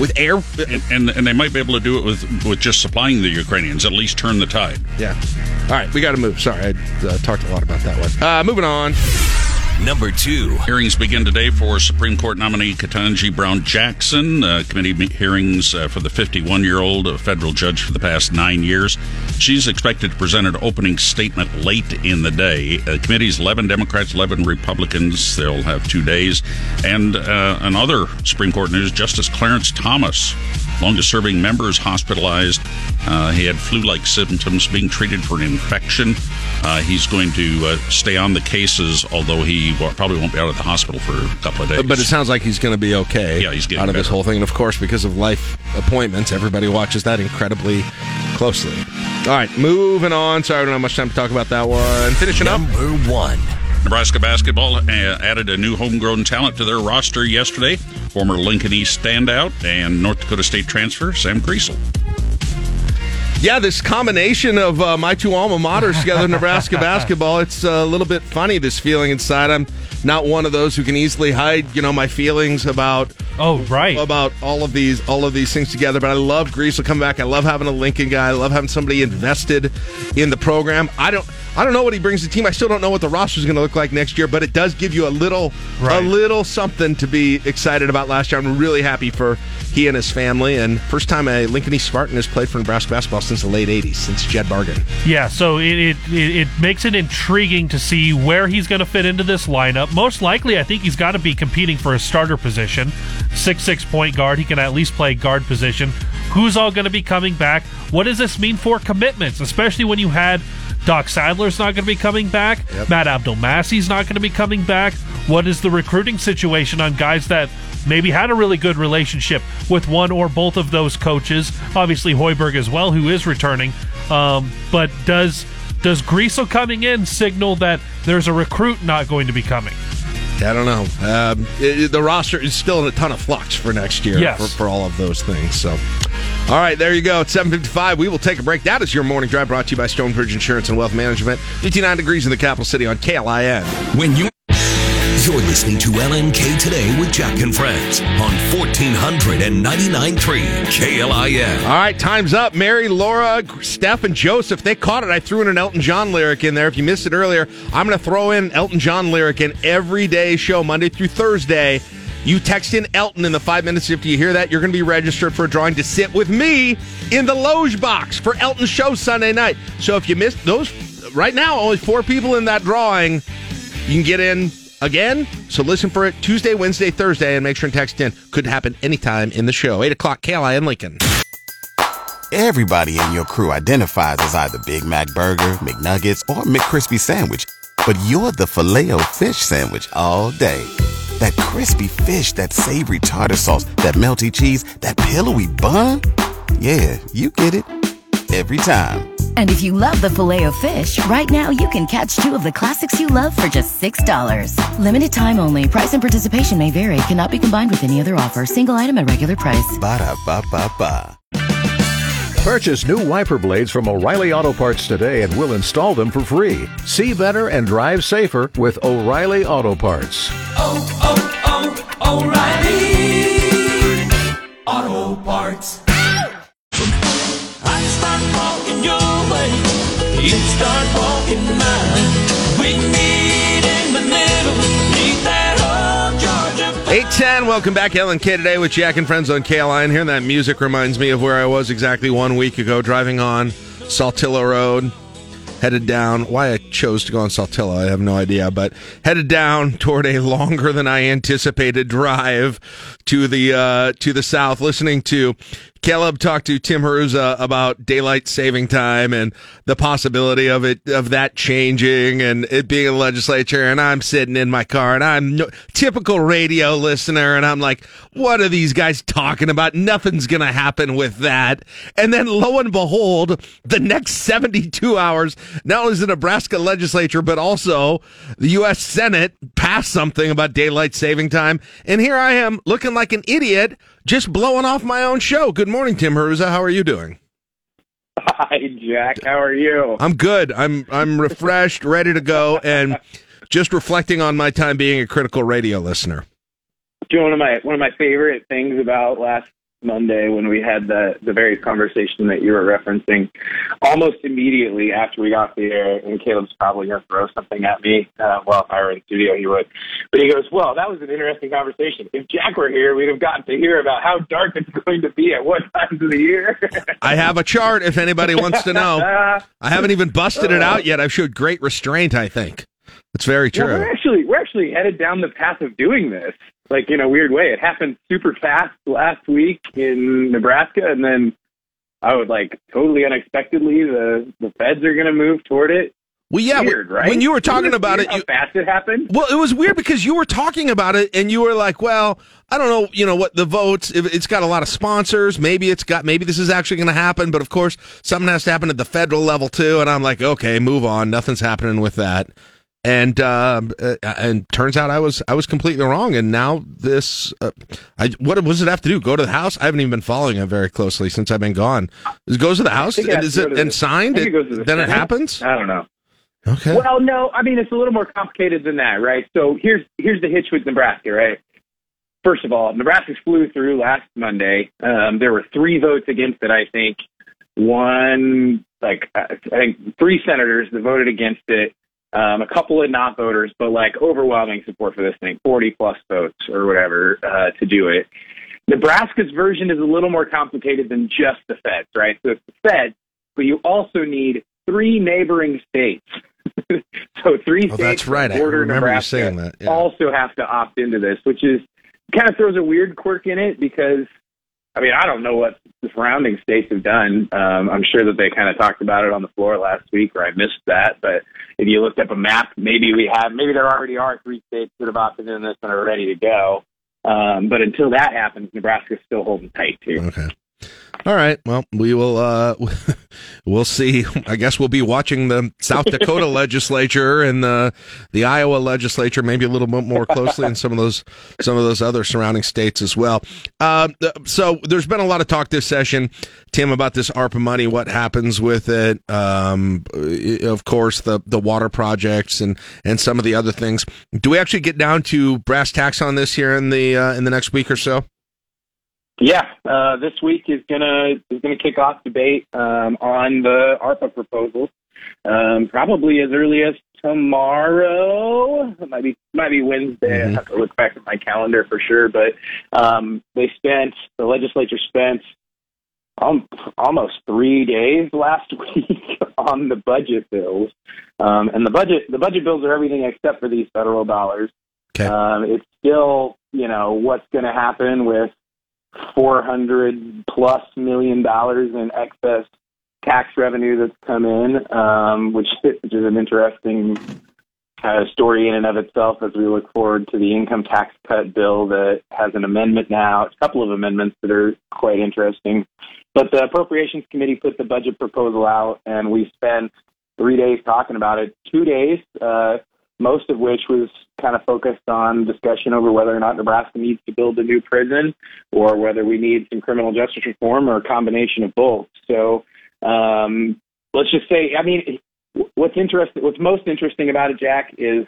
with air? And, and and they might be able to do it with with just supplying the Ukrainians. At least turn the tide. Yeah. All right, we got to move. Sorry, I uh, talked a lot about that one. Uh, moving on. Number two. Hearings begin today for Supreme Court nominee Ketanji Brown Jackson. Uh, committee hearings uh, for the fifty-one-year-old, a federal judge for the past nine years. She's expected to present an opening statement late in the day. The uh, committee's eleven Democrats, eleven Republicans. They'll have two days. And uh, another Supreme Court news, Justice Clarence Thomas, longest-serving member, is hospitalized. Uh, he had flu-like symptoms, being treated for an infection. Uh, he's going to uh, stay on the cases, although he He probably won't be out of the hospital for a couple of days. But it sounds like he's going to be okay yeah, he's getting out of better. This whole thing. And, of course, because of life appointments, everybody watches that incredibly closely. All right, moving on. Sorry, I don't have much time to talk about that one. Finishing Number up. Number one. Nebraska basketball added a new homegrown talent to their roster yesterday. Former Lincoln East standout and North Dakota State transfer, Sam Griesel. Yeah, this combination of uh, my two alma maters together, Nebraska basketball, it's a little bit funny, this feeling inside. I'm not one of those who can easily hide, you know, my feelings about oh right about all of these all of these things together. But I love Griesel coming back. I love having a Lincoln guy. I love having somebody invested in the program. I don't I don't know what he brings to the team. I still don't know what the roster is going to look like next year. But it does give you a little right. a little something to be excited about. Last year, I'm really happy for he and his family, and first time a Lincoln East Spartan has played for Nebraska basketball since the late eighties, since Jed Bargen. Yeah, so it it, it makes it intriguing to see where he's going to fit into this lineup. Most likely, I think he's got to be competing for a starter position. six six point guard, he can at least play guard position. Who's all going to be coming back? What does this mean for commitments, especially when you had Doc Sadler's not going to be coming back, yep. Matt Abdelmasi's not going to be coming back. What is the recruiting situation on guys that maybe had a really good relationship with one or both of those coaches? Obviously Hoiberg as well, who is returning. Um, but does does Griesel coming in signal that there's a recruit not going to be coming? I don't know. Um, it, the roster is still in a ton of flux for next year, yes. for, for all of those things. So, all right, there you go. It's seven fifty-five. We will take a break. That is your morning drive brought to you by Stonebridge Insurance and Wealth Management. fifty-nine degrees in the capital city on K L I N. When you... You're listening to L N K Today with Jack and Friends on fourteen ninety-nine point three K L I N. All right, time's up. Mary, Laura, Steph, and Joseph, they caught it. I threw in an Elton John lyric in there. If you missed it earlier, I'm going to throw in Elton John lyric in every day show, Monday through Thursday. You text in Elton in the five minutes after you hear that. You're going to be registered for a drawing to sit with me in the Loge Box for Elton's show Sunday night. So if you missed those, right now, only four people in that drawing. You can get in again, so listen for it Tuesday, Wednesday, Thursday, and make sure and text in. Could happen anytime in the show. eight o'clock, K L I N Lincoln. Everybody in your crew identifies as either Big Mac Burger, McNuggets, or McCrispy Sandwich, but you're the Filet-O-Fish Sandwich all day. That crispy fish, that savory tartar sauce, that melty cheese, that pillowy bun. Yeah, you get it. Every time. And if you love the Filet-O-Fish, right now you can catch two of the classics you love for just six dollars. Limited time only. Price and participation may vary. Cannot be combined with any other offer. Single item at regular price. Ba-da-ba-ba-ba. Purchase new wiper blades from O'Reilly Auto Parts today and we'll install them for free. See better and drive safer with O'Reilly Auto Parts. Oh, oh, oh, O'Reilly Auto Parts. Start walking your way, you start walking mine. We meet in the middle, meet that old Georgia. eight ten, welcome back, L N K Today with Jack and Friends on K L I N here. And that music reminds me of where I was exactly one week ago, driving on Saltillo Road, headed down. Why I chose to go on Saltillo, I have no idea, but headed down toward a longer than I anticipated drive to the uh, to the south, listening to Caleb talk to Tim Haruza about daylight saving time and the possibility of it of that changing and it being a legislature. And I'm sitting in my car and I'm no, typical radio listener, and I'm like, what are these guys talking about? Nothing's gonna happen with that. And then lo and behold, the next seventy-two hours, not only is the Nebraska legislature but also the U S Senate passed something about daylight saving time, and here I am looking like an idiot just blowing off my own show. Good morning, Tim Haruza. How are you doing? Hi, Jack. How are you? I'm good. I'm I'm refreshed, ready to go, and just reflecting on my time being a critical radio listener. Do you know, one of my one of my favorite things about last Monday when we had the the very conversation that you were referencing, almost immediately after we got off the air, and Caleb's probably going to throw something at me. Uh, well, if I were in the studio, he would. But he goes, well, that was an interesting conversation. If Jack were here, we'd have gotten to hear about how dark it's going to be at what times of the year. I have a chart if anybody wants to know. I haven't even busted it out yet. I've showed great restraint, I think. It's very true. Yeah, we're actually we're actually headed down the path of doing this. Like, in a weird way, it happened super fast last week in Nebraska, and then I would, like, totally unexpectedly, the, the feds are going to move toward it. Well, yeah, weird, right? When you were talking about it, how you, fast it happened. Well, it was weird because you were talking about it, and you were like, "Well, I don't know, you know what the votes. If it's got a lot of sponsors, maybe it's got, maybe this is actually going to happen. But of course, something has to happen at the federal level too." And I'm like, "Okay, move on. Nothing's happening with that." And uh, and turns out I was I was completely wrong. And now this, uh, I, what does it have to do? Go to the House? I haven't even been following it very closely since I've been gone. It goes to the House and is it and signed? Then it happens? I don't know. Okay. Well, no, I mean, it's a little more complicated than that, right? So here's here's the hitch with Nebraska, right? First of all, Nebraska flew through last Monday. Um, there were three votes against it, I think. One, like, I think three senators that voted against it. Um, a couple of not voters, but like overwhelming support for this thing, forty plus votes or whatever uh, to do it. Nebraska's version is a little more complicated than just the feds, right? So it's the feds, but you also need three neighboring states. So three oh, states right. border Nebraska saying that. Yeah. Also have to opt into this, which is kind of throws a weird quirk in it because, I mean, I don't know what the surrounding states have done. Um, I'm sure that they kind of talked about it on the floor last week, or I missed that. But if you looked up a map, maybe we have, maybe there already are three states that have opted in this and are ready to go. Um, but until that happens, Nebraska's still holding tight, too. Okay. All right. Well, we will. Uh, we'll see. I guess we'll be watching the South Dakota legislature and the the Iowa legislature maybe a little bit more closely, and some of those some of those other surrounding states as well. Uh, so there's been a lot of talk this session, Tim, about this ARPA money, what happens with it. Um, of course, the the water projects and and some of the other things. Do we actually get down to brass tacks on this here in the uh, in the next week or so? Yeah, uh, this week is gonna is gonna kick off debate um, on the ARPA proposals, um, probably as early as tomorrow. It might be might be Wednesday. Mm-hmm. I have to look back at my calendar for sure. But um, they spent the legislature spent um, almost three days last week on the budget bills, um, and the budget the budget bills are everything except for these federal dollars. Okay. Um, it's still you know what's going to happen with four hundred plus million dollars in excess tax revenue that's come in, um, which, which is an interesting uh, story in and of itself as we look forward to the income tax cut bill that has an amendment now, a couple of amendments that are quite interesting. But the Appropriations Committee put the budget proposal out, and we spent three days talking about it, two days, uh, most of which was kind of focused on discussion over whether or not Nebraska needs to build a new prison or whether we need some criminal justice reform or a combination of both. So um, let's just say, I mean, what's interesting, what's most interesting about it, Jack, is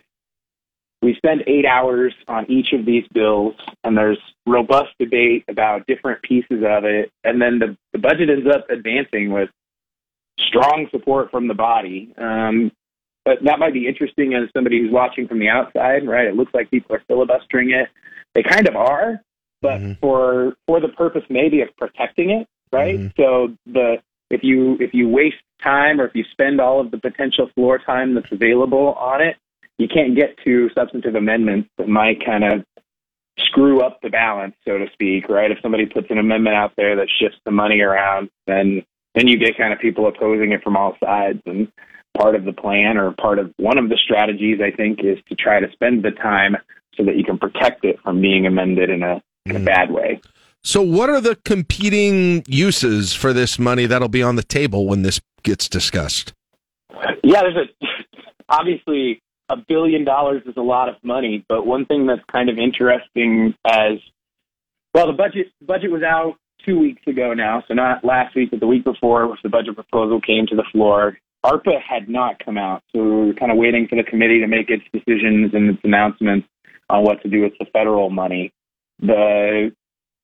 we spend eight hours on each of these bills, and there's robust debate about different pieces of it. And then the, the budget ends up advancing with strong support from the body. Um, But that might be interesting as somebody who's watching from the outside, right? It looks like people are filibustering it. They kind of are, but mm-hmm. for for the purpose maybe of protecting it, right? Mm-hmm. So the if you if you waste time or if you spend all of the potential floor time that's available on it, you can't get to substantive amendments that might kind of screw up the balance, so to speak, right? If somebody puts an amendment out there that shifts the money around, then then you get kind of people opposing it from all sides. And part of the plan or part of one of the strategies, I think, is to try to spend the time so that you can protect it from being amended in a, in a bad way. So what are the competing uses for this money that'll be on the table when this gets discussed? Yeah, there's a obviously a billion dollars is a lot of money, but one thing that's kind of interesting as well, the budget budget was out two weeks ago now, so not last week, but the week before, which the budget proposal came to the floor. ARPA had not come out, so we were kind of waiting for the committee to make its decisions and its announcements on what to do with the federal money. The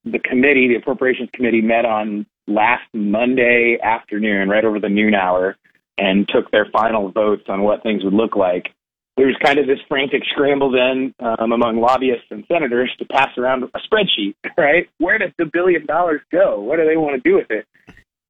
the committee, the Appropriations Committee, met on last Monday afternoon, right over the noon hour, and took their final votes on what things would look like. There was kind of this frantic scramble then um, among lobbyists and senators to pass around a spreadsheet, right? Where does the billion dollars go? What do they want to do with it?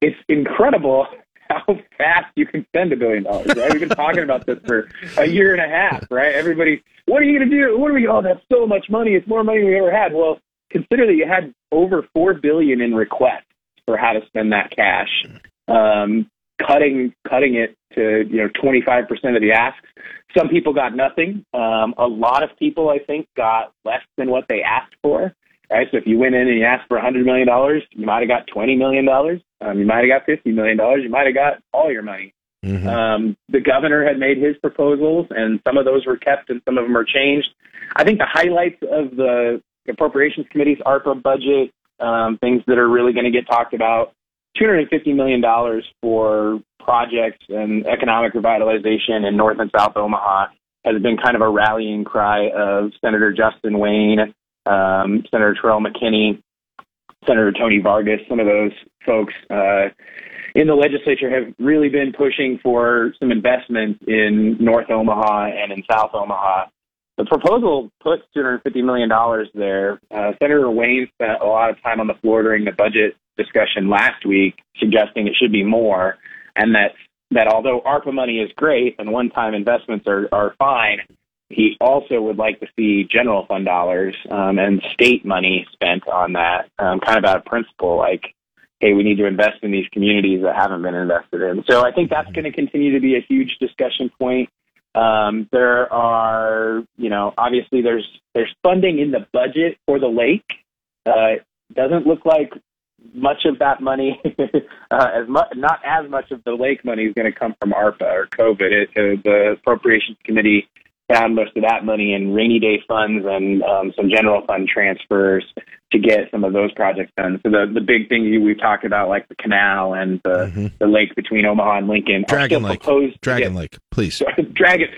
It's incredible how fast you can spend a billion dollars, right? We've been talking about this for a year and a half, right? Everybody, what are you going to do? What are we? Oh, that's so much money. It's more money we ever had. Well, consider that you had over four billion dollars in requests for how to spend that cash. Um, cutting, cutting it to, you know, twenty-five percent of the asks. Some people got nothing. Um, a lot of people, I think, got less than what they asked for. Right, so if you went in and you asked for one hundred million dollars, you might have got twenty million dollars. Um, you might have got fifty million dollars. You might have got all your money. Mm-hmm. Um, the governor had made his proposals, and some of those were kept and some of them are changed. I think the highlights of the Appropriations Committee's ARPA budget, um, things that are really going to get talked about, two hundred fifty million dollars for projects and economic revitalization in North and South Omaha has been kind of a rallying cry of Senator Justin Wayne, Um, Senator Terrell McKinney, Senator Tony Vargas, some of those folks uh, in the legislature have really been pushing for some investment in North Omaha and in South Omaha. The proposal puts two hundred fifty million dollars there. Uh, Senator Wayne spent a lot of time on the floor during the budget discussion last week suggesting it should be more, and that, that although ARPA money is great and one-time investments are, are fine, he also would like to see general fund dollars um, and state money spent on that, um, kind of out of principle, like, hey, we need to invest in these communities that haven't been invested in. So I think that's going to continue to be a huge discussion point. Um, there are, you know, obviously there's there's funding in the budget for the lake. Uh, it doesn't look like much of that money, uh, as much, not as much of the lake money is going to come from ARPA or COVID. It, uh, the Appropriations Committee found most of that money in rainy day funds and um, some general fund transfers to get some of those projects done. So the, the big things we've talked about, like the canal and the, mm-hmm. the lake between Omaha and Lincoln. Dragon Lake. Dragon get, Lake, please. Dragon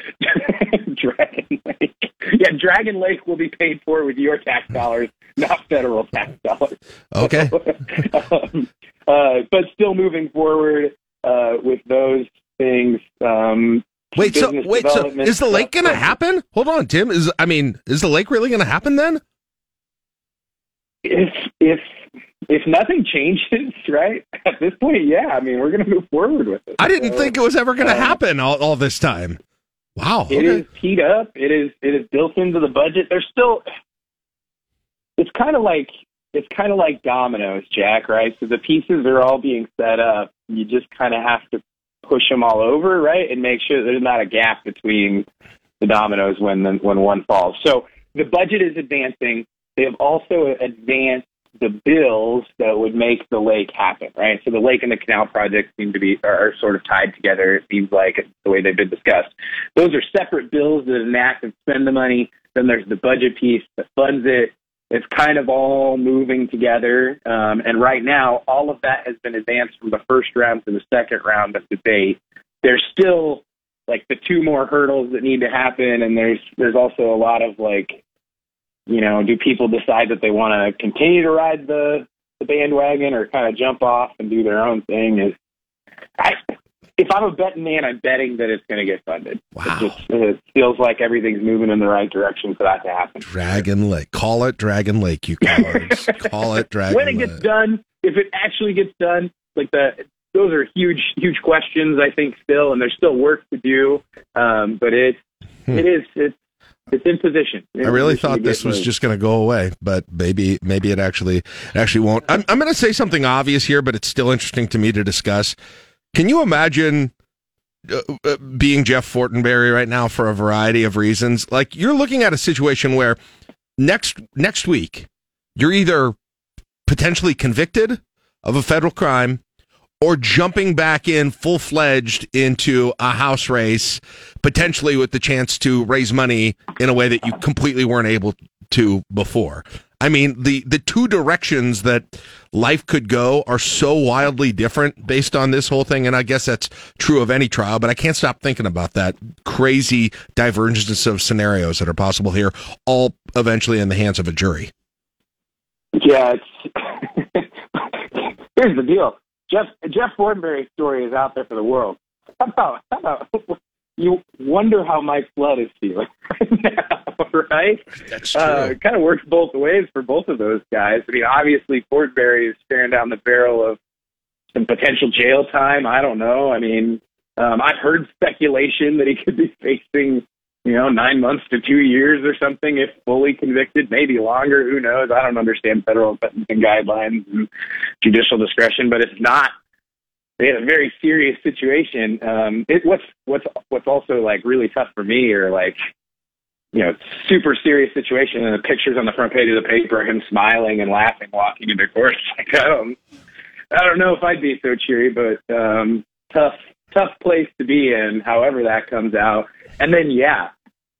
Dragon Lake. Yeah, Dragon Lake will be paid for with your tax dollars, not federal tax dollars. Okay. um, uh, but still moving forward uh, with those things. Um, Wait, so wait, so is the lake going to happen? Hold on, Tim. Is I mean, is the lake really going to happen then? If if if nothing changes, right at this point, yeah. I mean, we're going to move forward with it. I didn't so, think it was ever going to uh, happen all, all this time. Wow, okay. It is teed up. It is it is built into the budget. There's still. It's kind of like it's kind of like dominoes, Jack. Right, so the pieces are all being set up. You just kind of have to push them all over, right, and make sure there's not a gap between the dominoes when the, when one falls. So the budget is advancing. They have also advanced the bills that would make the lake happen, right? So the lake and the canal projects seem to be are sort of tied together, it seems like, the way they've been discussed. Those are separate bills that enact and spend the money. Then there's the budget piece that funds it. It's kind of all moving together. Um, and right now, all of that has been advanced from the first round to the second round of debate. There's still, like, the two more hurdles that need to happen, and there's there's also a lot of, like, you know, do people decide that they want to continue to ride the, the bandwagon or kind of jump off and do their own thing? Is I, if I'm a betting man, I'm betting that it's going to get funded. Wow. It, just, it feels like everything's moving in the right direction for that to happen. Dragon Lake. Call it Dragon Lake, you cowards. Call it Dragon Lake. When it gets done, if it actually gets done, like the those are huge, huge questions, I think, still, and there's still work to do. Um, but it, hmm. it is it's, It's in position. In I really position thought this was just going to go away, but maybe maybe it actually it actually won't. I'm, I'm going to say something obvious here, but it's still interesting to me to discuss. Can you imagine uh, being Jeff Fortenberry right now for a variety of reasons? Like, you're looking at a situation where next next week you're either potentially convicted of a federal crime or jumping back in full-fledged into a house race, potentially with the chance to raise money in a way that you completely weren't able to before. I mean, the, the two directions that life could go are so wildly different based on this whole thing, and I guess that's true of any trial, but I can't stop thinking about that crazy divergence of scenarios that are possible here, all eventually in the hands of a jury. Yeah, it's here's the deal. Jeff Jeff Fortenberry's story is out there for the world. How about, how about you wonder how Mike Flood is feeling right now, right? That's true. Uh, it kind of works both ways for both of those guys. I mean, obviously, Fortenberry is staring down the barrel of some potential jail time. I don't know. I mean, um, I've heard speculation that he could be facing, you know, nine months to two years or something if fully convicted, maybe longer, who knows? I don't understand federal sentencing guidelines and judicial discretion, but it's not, they had a very serious situation. Um, it, what's, what's, what's also like really tough for me are like, you know, super serious situation and the pictures on the front page of the paper, him smiling and laughing, walking into court. Like, I don't, I don't know if I'd be so cheery, but um, tough, tough place to be in, however that comes out. And then, yeah,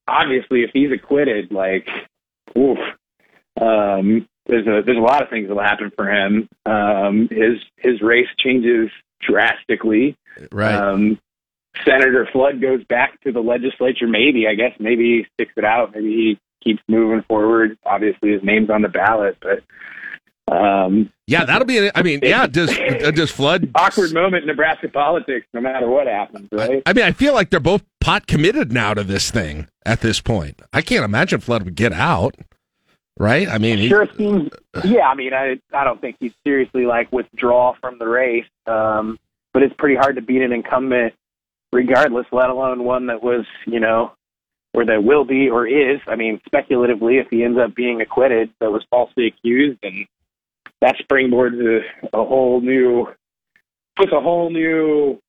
obviously, if he's acquitted, like, oof, um, there's a there's a lot of things that will happen for him. Um, his his race changes drastically. Right. Um, Senator Flood goes back to the legislature. Maybe I guess maybe he sticks it out. Maybe he keeps moving forward. Obviously, his name's on the ballot, but. Um, yeah, that'll be. An, I mean, yeah. Does uh, does Flood awkward moment in Nebraska politics? No matter what happens, right? I, I mean, I feel like they're both pot committed now to this thing at this point. I can't imagine Flood would get out, right? I mean, he, sure seems. Yeah, I mean, I I don't think he'd seriously like withdraw from the race, um, but it's pretty hard to beat an incumbent, regardless, let alone one that was, you know, or that will be or is. I mean, speculatively, if he ends up being acquitted, that was falsely accused and. That springboards a, a whole new, puts a whole new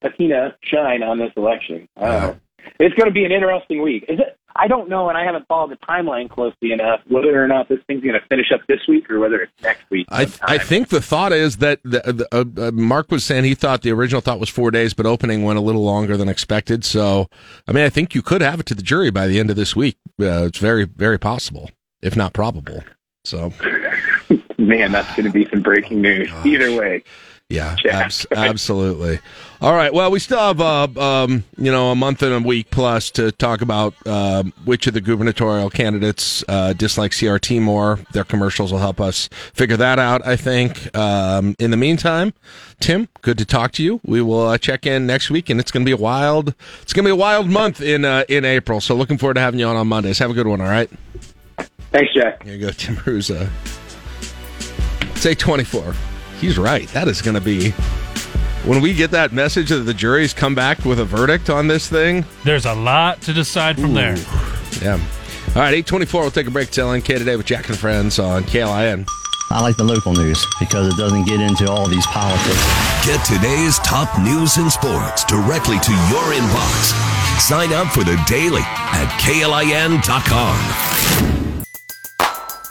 patina shine on this election. Wow. It's going to be an interesting week. Is it? I don't know, and I haven't followed the timeline closely enough, whether or not this thing's going to finish up this week or whether it's next week. I, th- I think the thought is that the, the, uh, Mark was saying he thought the original thought was four days, but opening went a little longer than expected. So, I mean, I think you could have it to the jury by the end of this week. Uh, it's very, very possible, if not probable. So, man, that's going to be some breaking news. Oh, either way. Yeah, abs- absolutely. All right. Well, we still have, uh, um, you know, a month and a week plus to talk about uh, which of the gubernatorial candidates uh, dislike C R T more. Their commercials will help us figure that out, I think. Um, in the meantime, Tim, good to talk to you. We will uh, check in next week, and it's going to be a wild. It's going to be a wild month in uh, in April. So, looking forward to having you on on Mondays. Have a good one. All right. Thanks, Jack. There you go, Tim Ruza. Say twenty-four. He's right. That is going to be when we get that message that the jury's come back with a verdict on this thing. There's a lot to decide from Ooh. There. Yeah. All right, eight twenty-four. We'll take a break. It's L N K Today with Jack and Friends on K L I N. I like the local news because it doesn't get into all these politics. Get today's top news and sports directly to your inbox. Sign up for the daily at K L I N dot com.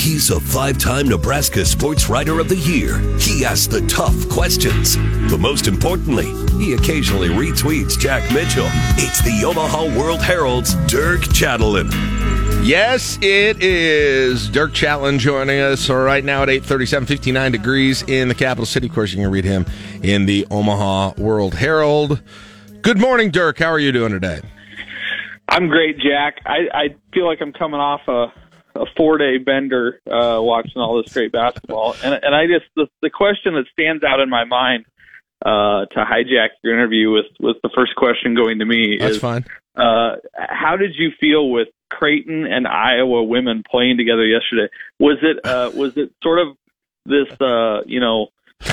He's a five-time Nebraska Sports Writer of the Year. He asks the tough questions. But most importantly, he occasionally retweets Jack Mitchell. It's the Omaha World Herald's Dirk Chatelain. Yes, it is. Dirk Chatelain joining us right now at eight thirty-seven, fifty-nine degrees in the capital city. Of course, you can read him in the Omaha World Herald. Good morning, Dirk. How are you doing today? I'm great, Jack. I, I feel like I'm coming off a... a four-day bender uh, watching all this great basketball. And, and I just, the, the question that stands out in my mind uh, to hijack your interview with, with the first question going to me That's is, fine. Uh, how did you feel with Creighton and Iowa women playing together yesterday? Was it, uh, was it sort of this, uh, you know,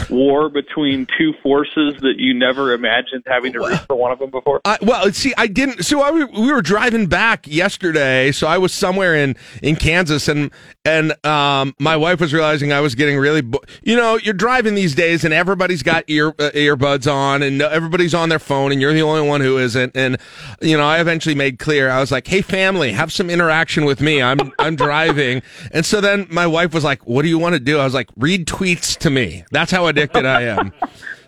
war between two forces that you never imagined having to root for one of them before? I, well, see, I didn't. So I, we were driving back yesterday. So I was somewhere in, in Kansas, and and um, my wife was realizing I was getting really. Bo- you know, you're driving these days, and everybody's got ear uh, earbuds on, and everybody's on their phone, and you're the only one who isn't. And you know, I eventually made clear. I was like, "Hey, family, have some interaction with me. I'm I'm driving." And so then my wife was like, "What do you want to do?" I was like, "Read tweets to me." That's how addicted I am.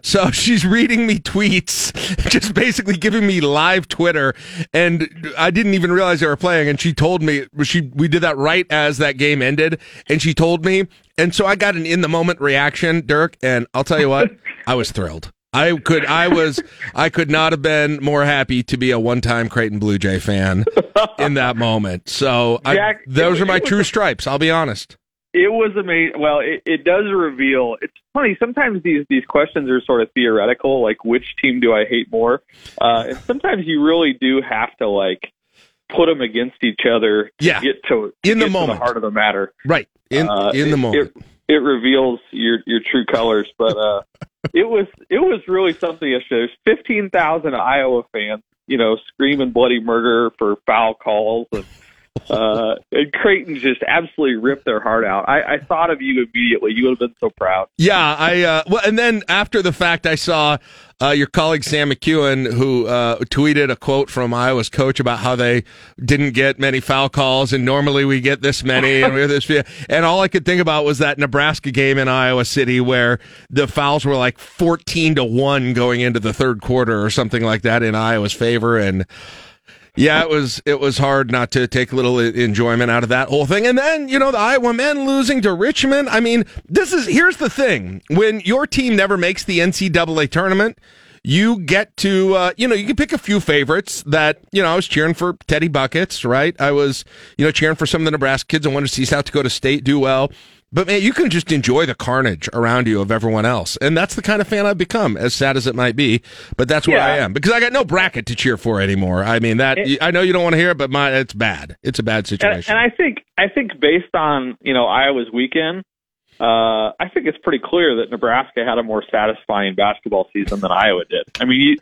So she's reading me tweets, just basically giving me live Twitter, and I didn't even realize they were playing. And she told me she we did that right as that game ended, and she told me, and so I got an in the moment reaction, Dirk. And I'll tell you what, I was thrilled. I could, I was, I could not have been more happy to be a one-time Creighton Blue Jay fan in that moment. So Jack, I, those are my true stripes. I'll be honest. It was amazing. Well, it, it does reveal. It's funny. Sometimes these, these questions are sort of theoretical, like which team do I hate more? Uh, and sometimes you really do have to like put them against each other to yeah. get to in get the moment, to the heart of the matter, right? In uh, in it, the moment, it, it reveals your your true colors. But uh, it was it was really something yesterday. There's fifteen thousand Iowa fans, you know, screaming bloody murder for foul calls and. Uh, and Creighton just absolutely ripped their heart out. I, I thought of you immediately. You would have been so proud. Yeah, I uh, well, and then after the fact, I saw uh, your colleague Sam McEwen, who uh, tweeted a quote from Iowa's coach about how they didn't get many foul calls, and normally we get this many, and we have this few. And all I could think about was that Nebraska game in Iowa City where the fouls were like fourteen to one going into the third quarter or something like that in Iowa's favor, and. Yeah, it was it was hard not to take a little enjoyment out of that whole thing. And then, you know, the Iowa men losing to Richmond. I mean, this is here's the thing. When your team never makes the N C double A tournament, you get to, uh, you know, you can pick a few favorites that, you know, I was cheering for Teddy Buckets, right? I was, you know, cheering for some of the Nebraska kids. I wanted to see South Dakota State do well. But, man, you can just enjoy the carnage around you of everyone else. And that's the kind of fan I've become, as sad as it might be. But that's where yeah. I am. Because I got no bracket to cheer for anymore. I mean, that it, I know you don't want to hear it, but my, it's bad. It's a bad situation. And, and I think I think based on, you know, Iowa's weekend, uh, I think it's pretty clear that Nebraska had a more satisfying basketball season than Iowa did. I mean, you,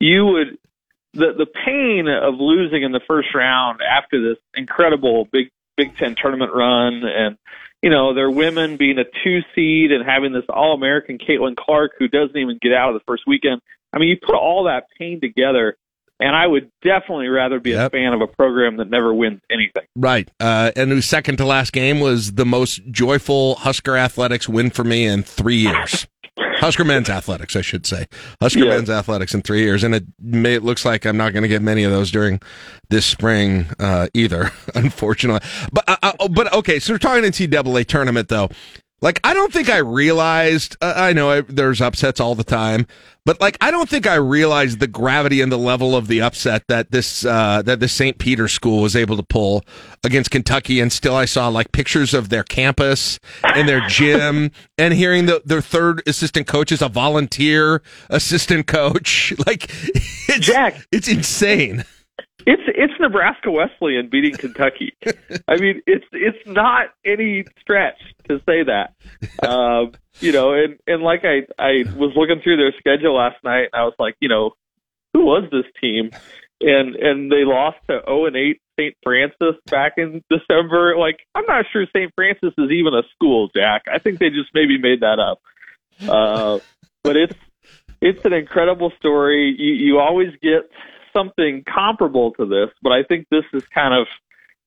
you would – the the pain of losing in the first round after this incredible Big Big Ten tournament run and – you know, their women being a two seed and having this All-American Caitlin Clark who doesn't even get out of the first weekend. I mean, you put all that pain together, and I would definitely rather be yep. a fan of a program that never wins anything. Right. Uh, and whose second to last game was the most joyful Husker athletics win for me in three years. Husker men's athletics, I should say. Husker yeah. men's athletics in three years. And it, may, it looks like I'm not going to get many of those during this spring uh, either, unfortunately. But, uh, but okay, so we're talking N C double A tournament, though. Like, I don't think I realized, uh, I know I, there's upsets all the time, but, like, I don't think I realized the gravity and the level of the upset that this uh, that this Saint Peter's school was able to pull against Kentucky, and still I saw, like, pictures of their campus and their gym, and hearing the, their third assistant coach is a volunteer assistant coach. Like, it's, Jack, it's insane. It's it's Nebraska Wesleyan beating Kentucky. I mean, it's it's not any stretch to say that. Um, you know, and, and like I, I was looking through their schedule last night, and I was like, you know, who was this team? And and they lost to oh and eight Saint Francis back in December. Like, I'm not sure Saint Francis is even a school, Jack. I think they just maybe made that up. Uh, but it's it's an incredible story. You you always get something comparable to this, but I think this is kind of,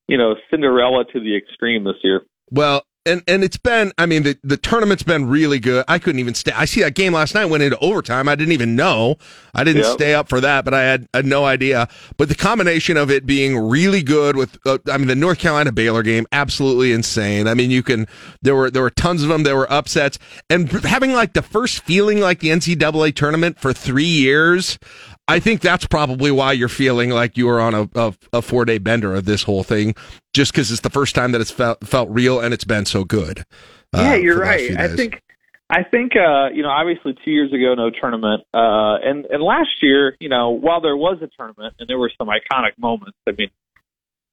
you know, Cinderella to the extreme this year. Well, and and it's been, I mean, the, the tournament's been really good. I couldn't even stay. I see that game last night went into overtime. I didn't even know. I didn't yep. stay up for that, but I had, I had no idea. But the combination of it being really good with, uh, I mean, the North Carolina Baylor game, absolutely insane. I mean, you can, there were, there were tons of them. There were upsets. And having like the first feeling like the N C double A tournament for three years, I think that's probably why you're feeling like you are on a, a, a four-day bender of this whole thing, just because it's the first time that it's felt, felt real and it's been so good. Uh, yeah, you're right. I think, I think uh, you know, obviously two years ago, no tournament. Uh, and, and last year, you know, while there was a tournament and there were some iconic moments, I mean,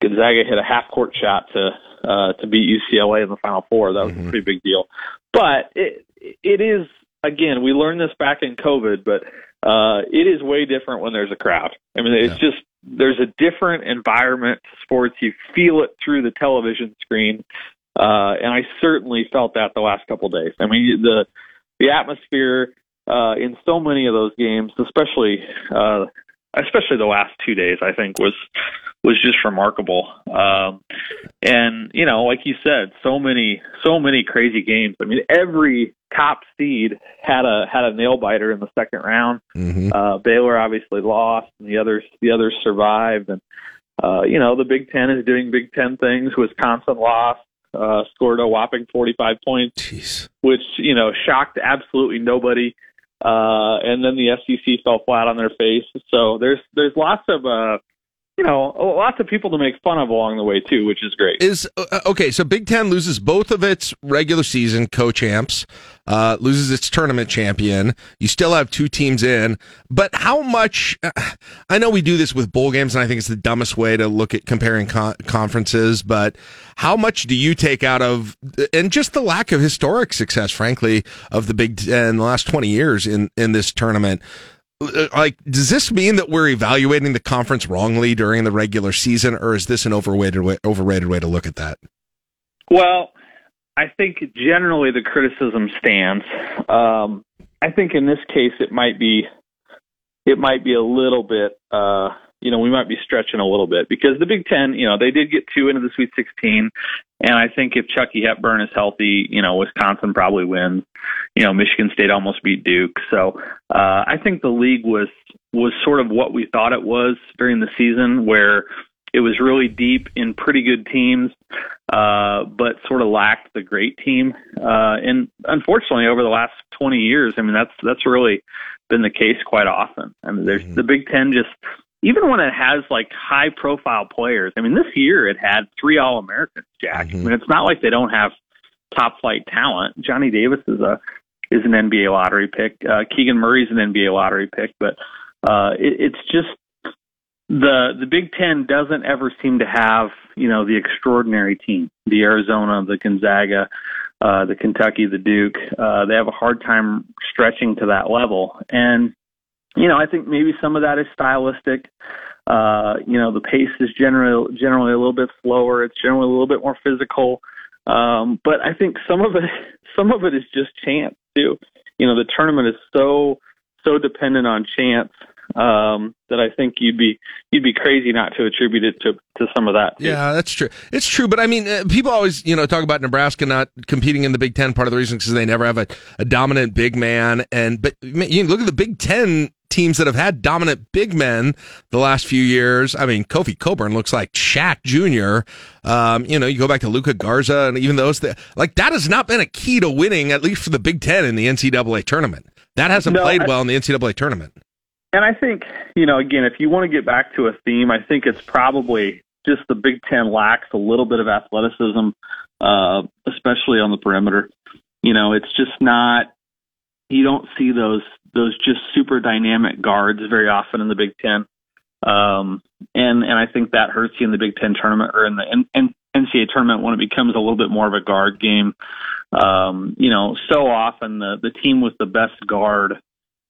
Gonzaga hit a half-court shot to uh, to beat U C L A in the Final Four. That was mm-hmm. a pretty big deal. But it it is, again, we learned this back in COVID, but Uh, it is way different when there's a crowd. I mean, it's yeah. just, there's a different environment to sports. You feel it through the television screen. Uh, and I certainly felt that the last couple of days. I mean, the, the atmosphere, uh, in so many of those games, especially, uh, especially the last two days, I think was, was just remarkable. Um, and you know, like you said, so many, so many crazy games. I mean, every top seed had a, had a nail biter in the second round. Mm-hmm. Uh, Baylor obviously lost and the others, the others survived. And, uh, you know, the Big Ten is doing Big Ten things. Wisconsin lost, uh, scored a whopping forty-five points, Jeez. which, you know, shocked absolutely nobody. Uh, and then the S E C fell flat on their face. So there's there's lots of uh, you know lots of people to make fun of along the way too, which is great. Is uh, okay. So Big Ten loses both of its regular season co-champs, uh, loses its tournament champion. You still have two teams in, but how much? Uh, I know we do this with bowl games, and I think it's the dumbest way to look at comparing con- conferences. But how much do you take out of, and just the lack of historic success, frankly, of the Big Ten the last twenty years in, in this tournament? Like, does this mean that we're evaluating the conference wrongly during the regular season, or is this an overrated way, overrated way to look at that? Well, I think generally the criticism stands. Um, I think in this case it might be it might be a little bit uh, you know, we might be stretching a little bit because the Big Ten, you know, they did get two into the Sweet sixteen. And I think if Chucky Hepburn is healthy, you know, Wisconsin probably wins. You know, Michigan State almost beat Duke. So uh, I think the league was was sort of what we thought it was during the season, where it was really deep in pretty good teams, uh, but sort of lacked the great team. Uh, and unfortunately, over the last twenty years, I mean, that's that's really been the case quite often. I mean, there's mm-hmm. the Big Ten just, even when it has like high-profile players. I mean, this year it had three All-Americans, Jack. Mm-hmm. I mean, it's not like they don't have top-flight talent. Johnny Davis is a is an N B A lottery pick. Uh, Keegan Murray's an N B A lottery pick, but uh, it, it's just. The the Big Ten doesn't ever seem to have, you know, the extraordinary team, the Arizona, the Gonzaga, uh, the Kentucky, the Duke. Uh, they have a hard time stretching to that level. And, you know, I think maybe some of that is stylistic. Uh, you know, the pace is generally, generally a little bit slower. It's generally a little bit more physical. Um, but I think some of it, some of it is just chance, too. You know, the tournament is so, so dependent on chance. Um, that I think you'd be you'd be crazy not to attribute it to, to some of that. Too. Yeah, that's true. It's true, but I mean, uh, people always you know talk about Nebraska not competing in the Big Ten. Part of the reason is because they never have a, a dominant big man. And but you look at the Big Ten teams that have had dominant big men the last few years. I mean, Kofi Coburn looks like Shaq Junior Um, you know, you go back to Luka Garza, and even those that like that has not been a key to winning, at least for the Big Ten in the N C double A tournament. That hasn't no, played I- well in the N C double A tournament. And I think, you know, again, if you want to get back to a theme, I think it's probably just the Big Ten lacks a little bit of athleticism, uh, especially on the perimeter. You know, it's just not, you don't see those those just super dynamic guards very often in the Big Ten. Um, and, and I think that hurts you in the Big Ten tournament or in the in, in N C double A tournament when it becomes a little bit more of a guard game. Um, you know, so often the, the team with the best guard,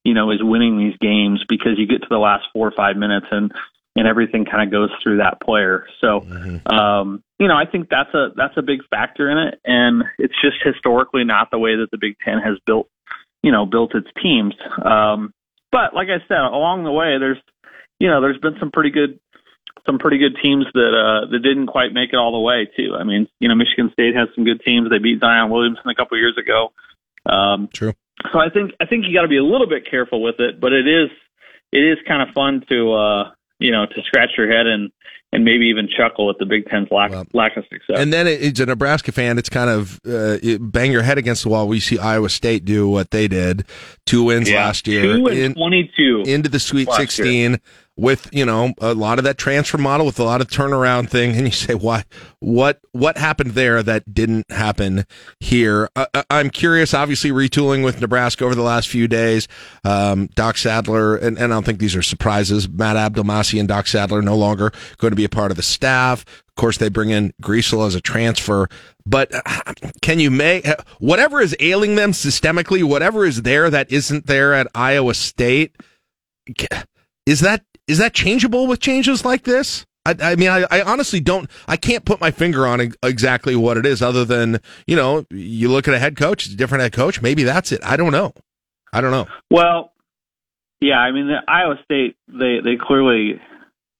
you know, is winning these games because you get to the last four or five minutes and, and everything kind of goes through that player. So, mm-hmm. um, you know, I think that's a, that's a big factor in it. And it's just historically not the way that the Big Ten has built, you know, built its teams. Um, but like I said, along the way, there's, you know, there's been some pretty good, some pretty good teams that, uh, that didn't quite make it all the way too. I mean, you know, Michigan State has some good teams. They beat Zion Williamson a couple of years ago. Um, True. So I think I think you got to be a little bit careful with it, but it is it is kind of fun to uh, you know to scratch your head and, and maybe even chuckle at the Big Ten's lack, well, lack of success. And then it's a Nebraska fan. It's kind of uh, it bang your head against the wall. We see Iowa State do what they did: two wins yeah, last year, two and in, twenty-two into the Sweet sixteen. Year. With, you know, a lot of that transfer model, with a lot of turnaround thing, and you say, why, what, what happened there that didn't happen here? I, I'm curious, obviously, retooling with Nebraska over the last few days. Um, Doc Sadler, and, and I don't think these are surprises, Matt Abdelmasi and Doc Sadler no longer going to be a part of the staff. Of course, they bring in Griesel as a transfer, but can you make whatever is ailing them systemically, whatever is there that isn't there at Iowa State, is that Is that changeable with changes like this? I, I mean, I, I honestly don't, I can't put my finger on exactly what it is other than, you know, you look at a head coach, it's a different head coach. Maybe that's it. I don't know. I don't know. Well, yeah, I mean, the Iowa State, they, they clearly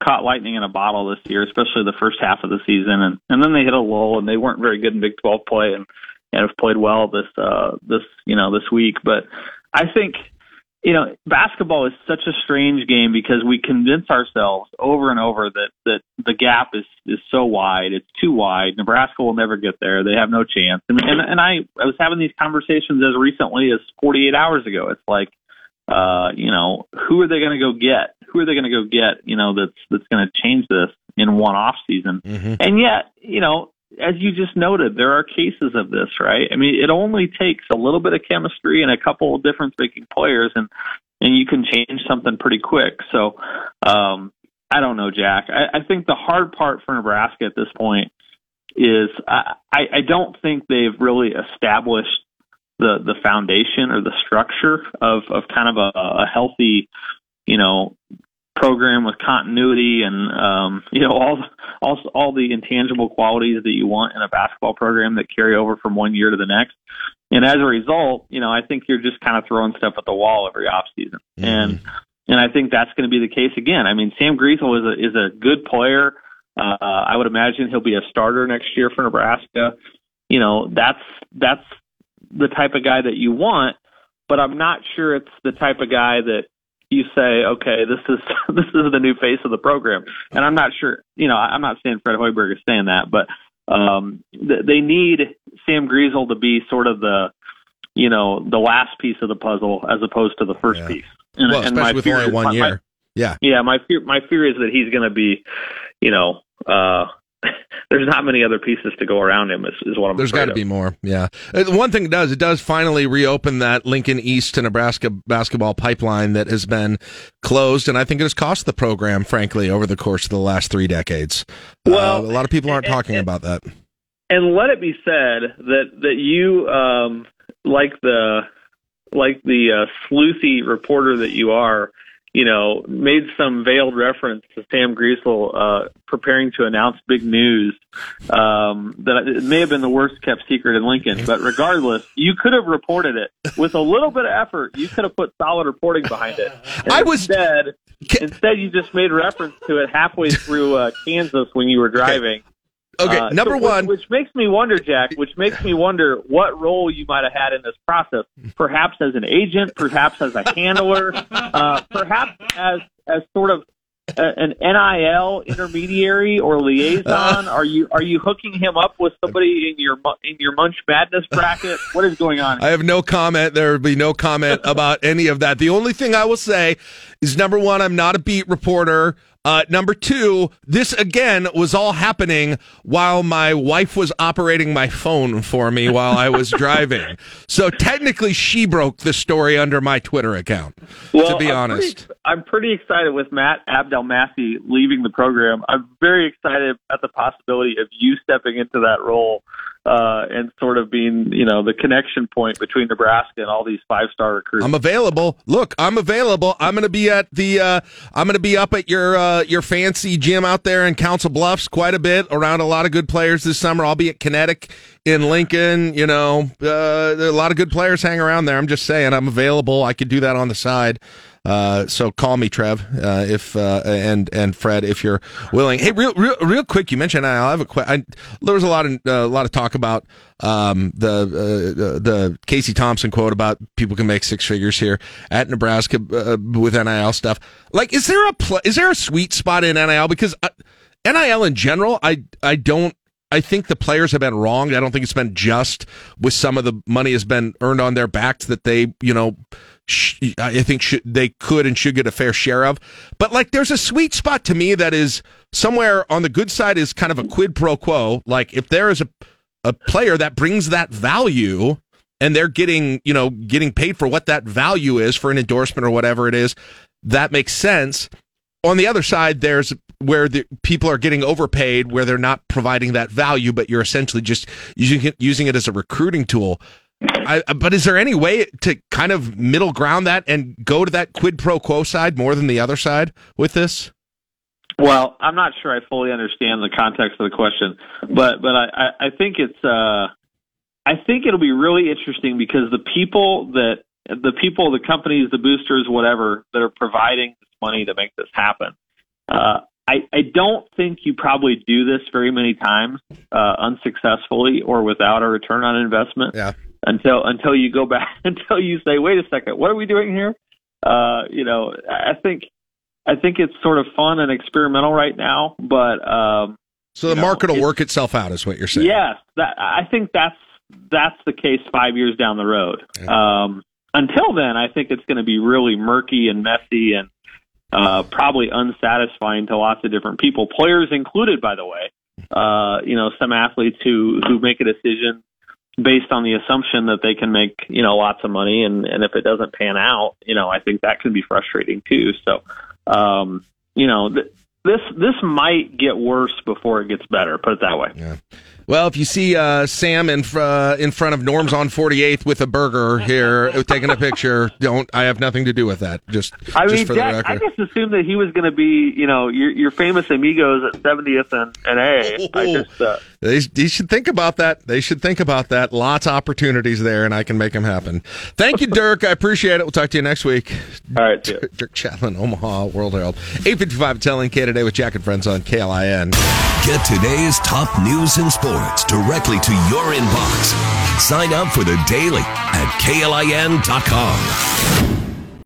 caught lightning in a bottle this year, especially the first half of the season. And, and then they hit a lull and they weren't very good in Big twelve play and, and have played well this, uh, this, you know, this week. But I think, you know, basketball is such a strange game because we convince ourselves over and over that, that the gap is, is so wide. It's too wide. Nebraska will never get there. They have no chance. And and, and I, I was having these conversations as recently as forty-eight hours ago. It's like, uh, you know, who are they going to go get? Who are they going to go get, you know, that's, that's going to change this in one off season? Mm-hmm. And yet, you know, as you just noted, there are cases of this, right? I mean, it only takes a little bit of chemistry and a couple of difference-making players, and, and you can change something pretty quick. So um, I don't know, Jack. I, I think the hard part for Nebraska at this point is I, I don't think they've really established the, the foundation or the structure of, of kind of a, a healthy, you know, program with continuity and um, you know all all all the intangible qualities that you want in a basketball program that carry over from one year to the next. And as a result, you know, I think you're just kind of throwing stuff at the wall every offseason. Mm-hmm. And And I think that's going to be the case again. I mean, Sam Griesel is a, is a good player. Uh, I would imagine he'll be a starter next year for Nebraska. You know, that's that's the type of guy that you want, but I'm not sure it's the type of guy that you say, okay, this is this is the new face of the program. And I'm not sure, you know, I'm not saying Fred Hoiberg is saying that, but um, th- they need Sam Griesel to be sort of the, you know, the last piece of the puzzle as opposed to the first yeah. piece. And, well, and especially with only one is, year. My, yeah. Yeah, my fear, my fear is that he's going to be, you know, uh, there's not many other pieces to go around him is, is what I'm There's got to be more, yeah. One thing it does, it does finally reopen that Lincoln East to Nebraska basketball pipeline that has been closed, and I think it has cost the program, frankly, over the course of the last three decades. Well, uh, a lot of people aren't and, talking and, about that. And let it be said that, that you, um, like the like the uh, sleuthy reporter that you are, you know, made some veiled reference to Sam Griesel uh, preparing to announce big news um, that it may have been the worst kept secret in Lincoln. But regardless, you could have reported it with a little bit of effort. You could have put solid reporting behind it. And I was instead, can- instead, you just made reference to it halfway through uh, Kansas when you were driving. Okay. Okay, uh, number so, one. Which, which makes me wonder, Jack, which makes me wonder what role you might have had in this process. Perhaps as an agent, perhaps as a handler, uh, perhaps as, as sort of a, an N I L intermediary or liaison. Uh, are you are you hooking him up with somebody in your in your Munch Madness bracket? What is going on here? I have no comment. There will be no comment about any of that. The only thing I will say is, number one, I'm not a beat reporter. Uh, number two, this again was all happening while my wife was operating my phone for me while I was driving. So technically she broke the story under my Twitter account, well, to be I'm honest. Pretty, I'm pretty excited with Matt Abdelmasi leaving the program. I'm very excited at the possibility of you stepping into that role uh, and sort of being, you know, the connection point between Nebraska and all these five-star recruits. I'm available. Look, I'm available. I'm going to be at the, uh, I'm going to be up at your, uh, Uh, your fancy gym out there in Council Bluffs quite a bit, around a lot of good players this summer. I'll be at Kinetic in Lincoln. You know, uh, a lot of good players hang around there. I'm just saying I'm available. I could do that on the side. Uh, so call me, Trev, uh, if uh, and and Fred, if you're willing. Hey, real real, real quick, you mentioned I have a que- I, there was a lot of a uh, lot of talk about um, the uh, the Casey Thompson quote about people can make six figures here at Nebraska uh, with N I L stuff. Like, is there a pl- is there a sweet spot in N I L? Because uh, N I L in general, I I don't. I think the players have been wronged. I don't think it's been just with some of the money has been earned on their backs that they, you know, sh- I think sh- they could and should get a fair share of. But, like, there's a sweet spot to me that is somewhere on the good side is kind of a quid pro quo. Like, if there is a, a player that brings that value and they're getting, you know, getting paid for what that value is for an endorsement or whatever it is, that makes sense. On the other side, there's where the people are getting overpaid, where they're not providing that value, but you're essentially just using it, using it as a recruiting tool. I, but is there any way to kind of middle ground that and go to that quid pro quo side more than the other side with this? Well, I'm not sure I fully understand the context of the question, but but I, I think it's uh, I think it'll be really interesting because the people that the people, the companies, the boosters, whatever that are providing money to make this happen. Uh, I, I don't think you probably do this very many times uh, unsuccessfully or without a return on investment yeah. until until you go back until you say, wait a second, what are we doing here? Uh, you know, I think I think it's sort of fun and experimental right now, but um, so the market will work itself out, is what you're saying. Yes, that, I think that's that's the case five years down the road. Yeah. Um, until then, I think it's going to be really murky and messy and. Uh, probably unsatisfying to lots of different people, players included, by the way. Uh, you know, some athletes who, who make a decision based on the assumption that they can make, you know, lots of money. And, and if it doesn't pan out, you know, I think that can be frustrating too. So, um, you know, th- this, this might get worse before it gets better. Put it that way. Yeah. Well, if you see uh, Sam in uh, in front of Norm's on forty-eighth with a burger here, taking a picture, don't. I have nothing to do with that. Just, I mean, just for Jack, the record. I just assumed that he was going to be, you know, your, your famous amigos at seventieth and, and A. Oh, I just, uh, they, they should think about that. They should think about that. Lots of opportunities there, and I can make them happen. Thank you, Dirk. I appreciate it. We'll talk to you next week. All right. D- Dirk Chatlin, Omaha World Herald. eight fifty-five T L N K today with Jack and Friends on K L I N. Get today's top news and sports directly to your inbox. Sign up for the daily at K L I N dot com.